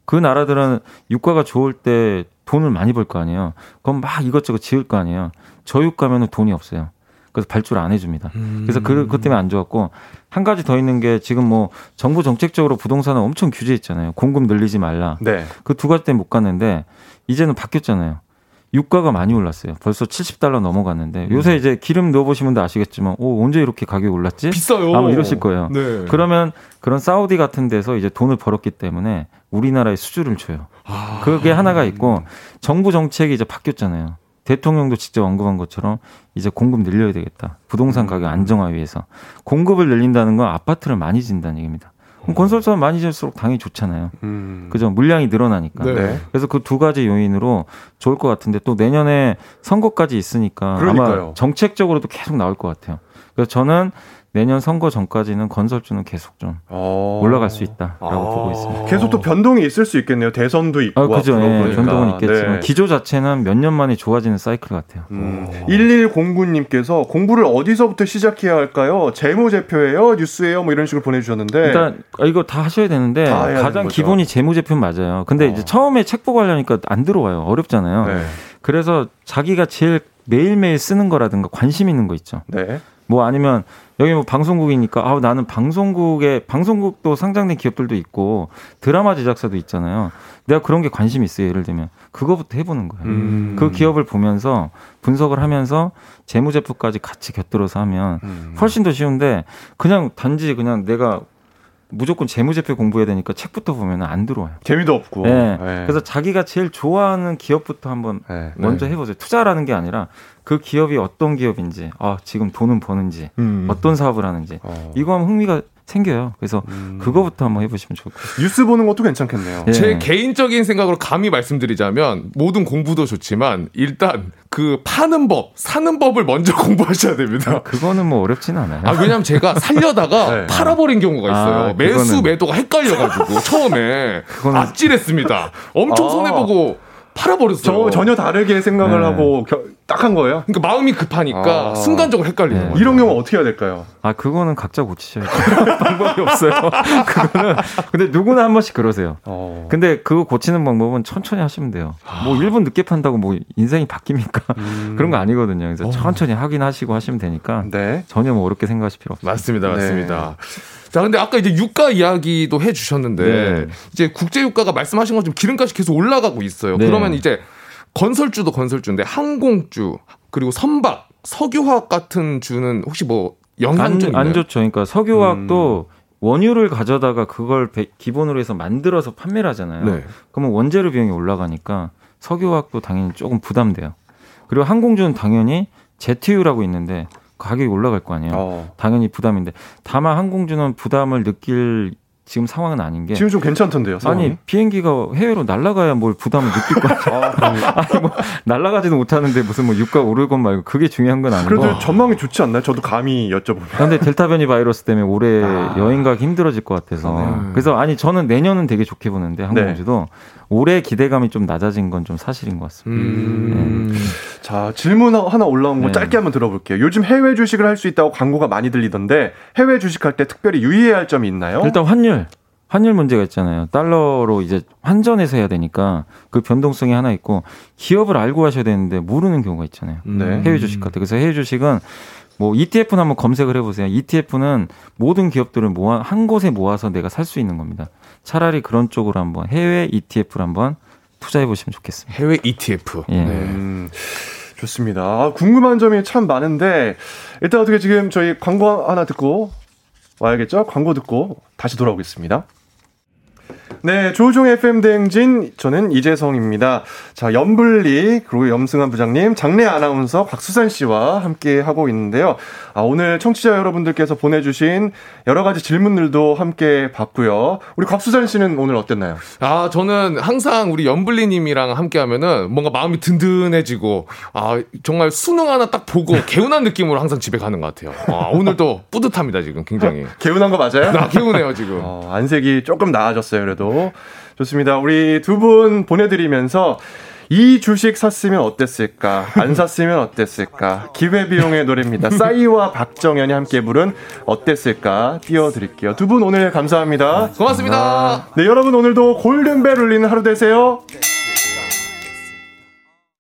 그 나라들은 유가가 좋을 때 돈을 많이 벌 거 아니에요. 그럼 막 이것저것 지을 거 아니에요. 저유가면 돈이 없어요. 그래서 발주를 안 해줍니다. 음. 그래서 그것 때문에 안 좋았고 한 가지 더 있는 게 지금 뭐 정부 정책적으로 부동산은 엄청 규제했잖아요. 공급 늘리지 말라. 네. 그 두 가지 때문에 못 갔는데 이제는 바뀌었잖아요. 유가가 많이 올랐어요. 벌써 칠십 달러 넘어갔는데 요새 음. 이제 기름 넣어보시는 분들 아시겠지만 오 언제 이렇게 가격이 올랐지? 비싸요. 아마 이러실 거예요. 네. 그러면 그런 사우디 같은 데서 이제 돈을 벌었기 때문에 우리나라에 수주를 줘요. 아. 그게 하나가 있고 정부 정책이 이제 바뀌었잖아요. 대통령도 직접 언급한 것처럼 이제 공급 늘려야 되겠다. 부동산 가격 안정화 위해서. 공급을 늘린다는 건 아파트를 많이 짓는다는 얘기입니다. 그럼 건설사는 많이 질수록 당연히 좋잖아요. 음. 그죠? 물량이 늘어나니까. 네. 그래서 그 두 가지 요인으로 좋을 것 같은데 또 내년에 선거까지 있으니까 그러니까요. 아마 정책적으로도 계속 나올 것 같아요. 그래서 저는 내년 선거 전까지는 건설주는 계속 좀 오. 올라갈 수 있다라고 아. 보고 있습니다. 계속 또 변동이 있을 수 있겠네요. 대선도 있고. 아, 그죠. 네, 변동은 있겠지만 네. 기조 자체는 몇 년 만에 좋아지는 사이클 같아요. 음. 일일공구 님께서 공부를 어디서부터 시작해야 할까요? 재무제표예요? 뉴스예요? 뭐 이런 식으로 보내주셨는데. 일단 이거 다 하셔야 되는데 다 가장 기본이 재무제표 맞아요. 근데 어. 이제 처음에 책 보고 하려니까 안 들어와요. 어렵잖아요. 네. 그래서 자기가 제일 매일매일 쓰는 거라든가 관심 있는 거 있죠. 네. 뭐 아니면 여기 뭐 방송국이니까 아 나는 방송국에 방송국도 상장된 기업들도 있고 드라마 제작사도 있잖아요. 내가 그런 게 관심이 있어요. 예를 들면 그거부터 해보는 거예요. 음. 그 기업을 보면서 분석을 하면서 재무제표까지 같이 곁들여서 하면 훨씬 더 쉬운데 그냥 단지 그냥 내가 무조건 재무제표 공부해야 되니까 책부터 보면 안 들어와요. 재미도 없고. 네. 네. 그래서 자기가 제일 좋아하는 기업부터 한번 네. 먼저 해보세요. 투자라는 게 아니라 그 기업이 어떤 기업인지, 아 지금 돈은 버는지, 음. 어떤 사업을 하는지 어. 이거 하면 흥미가 생겨요. 그래서 음. 그거부터 한번 해보시면 좋을 것 같아요. 뉴스 보는 것도 괜찮겠네요. 네. 제 개인적인 생각으로 감히 말씀드리자면 모든 공부도 좋지만 일단 그 파는 법, 사는 법을 먼저 공부하셔야 됩니다. 아, 그거는 뭐 어렵진 않아요. 아, 왜냐면 제가 살려다가 네. 팔아버린 경우가 있어요. 아, 매수, 그거는... 매도가 헷갈려가지고 처음에 그거는... 아찔했습니다. 엄청 아. 손해보고 팔아버렸어요. 전혀 다르게 생각을 네. 하고 딱 한 거예요? 그러니까 마음이 급하니까 아... 순간적으로 헷갈리는 네. 거예요. 이런 경우 어떻게 해야 될까요? 아 그거는 각자 고치셔야 돼요. 방법이 없어요. 그거는 근데 누구나 한 번씩 그러세요. 어... 근데 그거 고치는 방법은 천천히 하시면 돼요. 뭐 일 분 늦게 판다고 뭐 인생이 바뀝니까? 음... 그런 거 아니거든요. 그래서 어... 천천히 확인하시고 하시면 되니까 네. 전혀 뭐 어렵게 생각하실 필요 없어요. 맞습니다. 맞습니다. 네. 자, 근데 아까 이제 유가 이야기도 해 주셨는데, 네. 이제 국제 유가가 말씀하신 것처럼 기름값이 계속 올라가고 있어요. 네. 그러면 이제 건설주도 건설주인데, 항공주, 그리고 선박, 석유화학 같은 주는 혹시 뭐 영향이 있나요? 안 좋죠. 그러니까 석유화학도 음. 원유를 가져다가 그걸 기본으로 해서 만들어서 판매를 하잖아요. 네. 그러면 원재료 비용이 올라가니까 석유화학도 당연히 조금 부담돼요. 그리고 항공주는 당연히 제트유라고 있는데, 가격이 올라갈 거 아니에요. 어. 당연히 부담인데 다만 항공주는 부담을 느낄 지금 상황은 아닌 게 지금 좀 괜찮던데요. 상황이? 아니 비행기가 해외로 날아가야 뭘 부담을 느낄 거 아니에요. 아, 아니 뭐 날아가지는 못하는데 무슨 뭐 유가 오를 건 말고 그게 중요한 건 아니고. 그래도 전망이 좋지 않나요? 저도 감히 여쭤보면. 그런데 델타 변이 바이러스 때문에 올해 아. 여행 가기 힘들어질 것 같아서. 음. 그래서 아니 저는 내년은 되게 좋게 보는데 항공주도. 네. 올해 기대감이 좀 낮아진 건 좀 사실인 것 같습니다. 음. 네. 자, 질문 하나 올라온 거 네. 짧게 한번 들어볼게요. 요즘 해외 주식을 할 수 있다고 광고가 많이 들리던데 해외 주식할 때 특별히 유의해야 할 점이 있나요? 일단 환율. 환율 문제가 있잖아요. 달러로 이제 환전해서 해야 되니까 그 변동성이 하나 있고 기업을 알고 하셔야 되는데 모르는 경우가 있잖아요. 네. 해외 주식할 때. 그래서 해외 주식은 뭐 이티에프는 한번 검색을 해보세요. 이티에프는 모든 기업들을 모아 한 곳에 모아서 내가 살 수 있는 겁니다. 차라리 그런 쪽으로 한번 해외 이티에프를 한번 투자해 보시면 좋겠습니다. 해외 이티에프. 예. 네. 음, 좋습니다. 아, 궁금한 점이 참 많은데 일단 어떻게 지금 저희 광고 하나 듣고 와야겠죠? 광고 듣고 다시 돌아오겠습니다. 네, 조우종 에프엠 대행진 저는 이재성입니다. 자, 염블리 그리고 염승환 부장님, 장래 아나운서 박수산 씨와 함께 하고 있는데요. 아, 오늘 청취자 여러분들께서 보내주신 여러 가지 질문들도 함께 봤고요. 우리 박수산 씨는 오늘 어땠나요? 아, 저는 항상 우리 염블리님이랑 함께하면은 뭔가 마음이 든든해지고 아 정말 수능 하나 딱 보고 개운한 느낌으로 항상 집에 가는 것 같아요. 아, 오늘도 뿌듯합니다 지금 굉장히. 개운한 거 맞아요? 나 개운해요 지금. 어, 안색이 조금 나아졌어요 그래도. 좋습니다. 우리 두 분 보내드리면서 이 주식 샀으면 어땠을까, 안 샀으면 어땠을까, 기회비용의 노래입니다. 싸이와 박정현이 함께 부른 어땠을까 띄워드릴게요. 두 분 오늘 감사합니다. 고맙습니다. 네, 여러분 오늘도 골든벨 울리는 하루 되세요.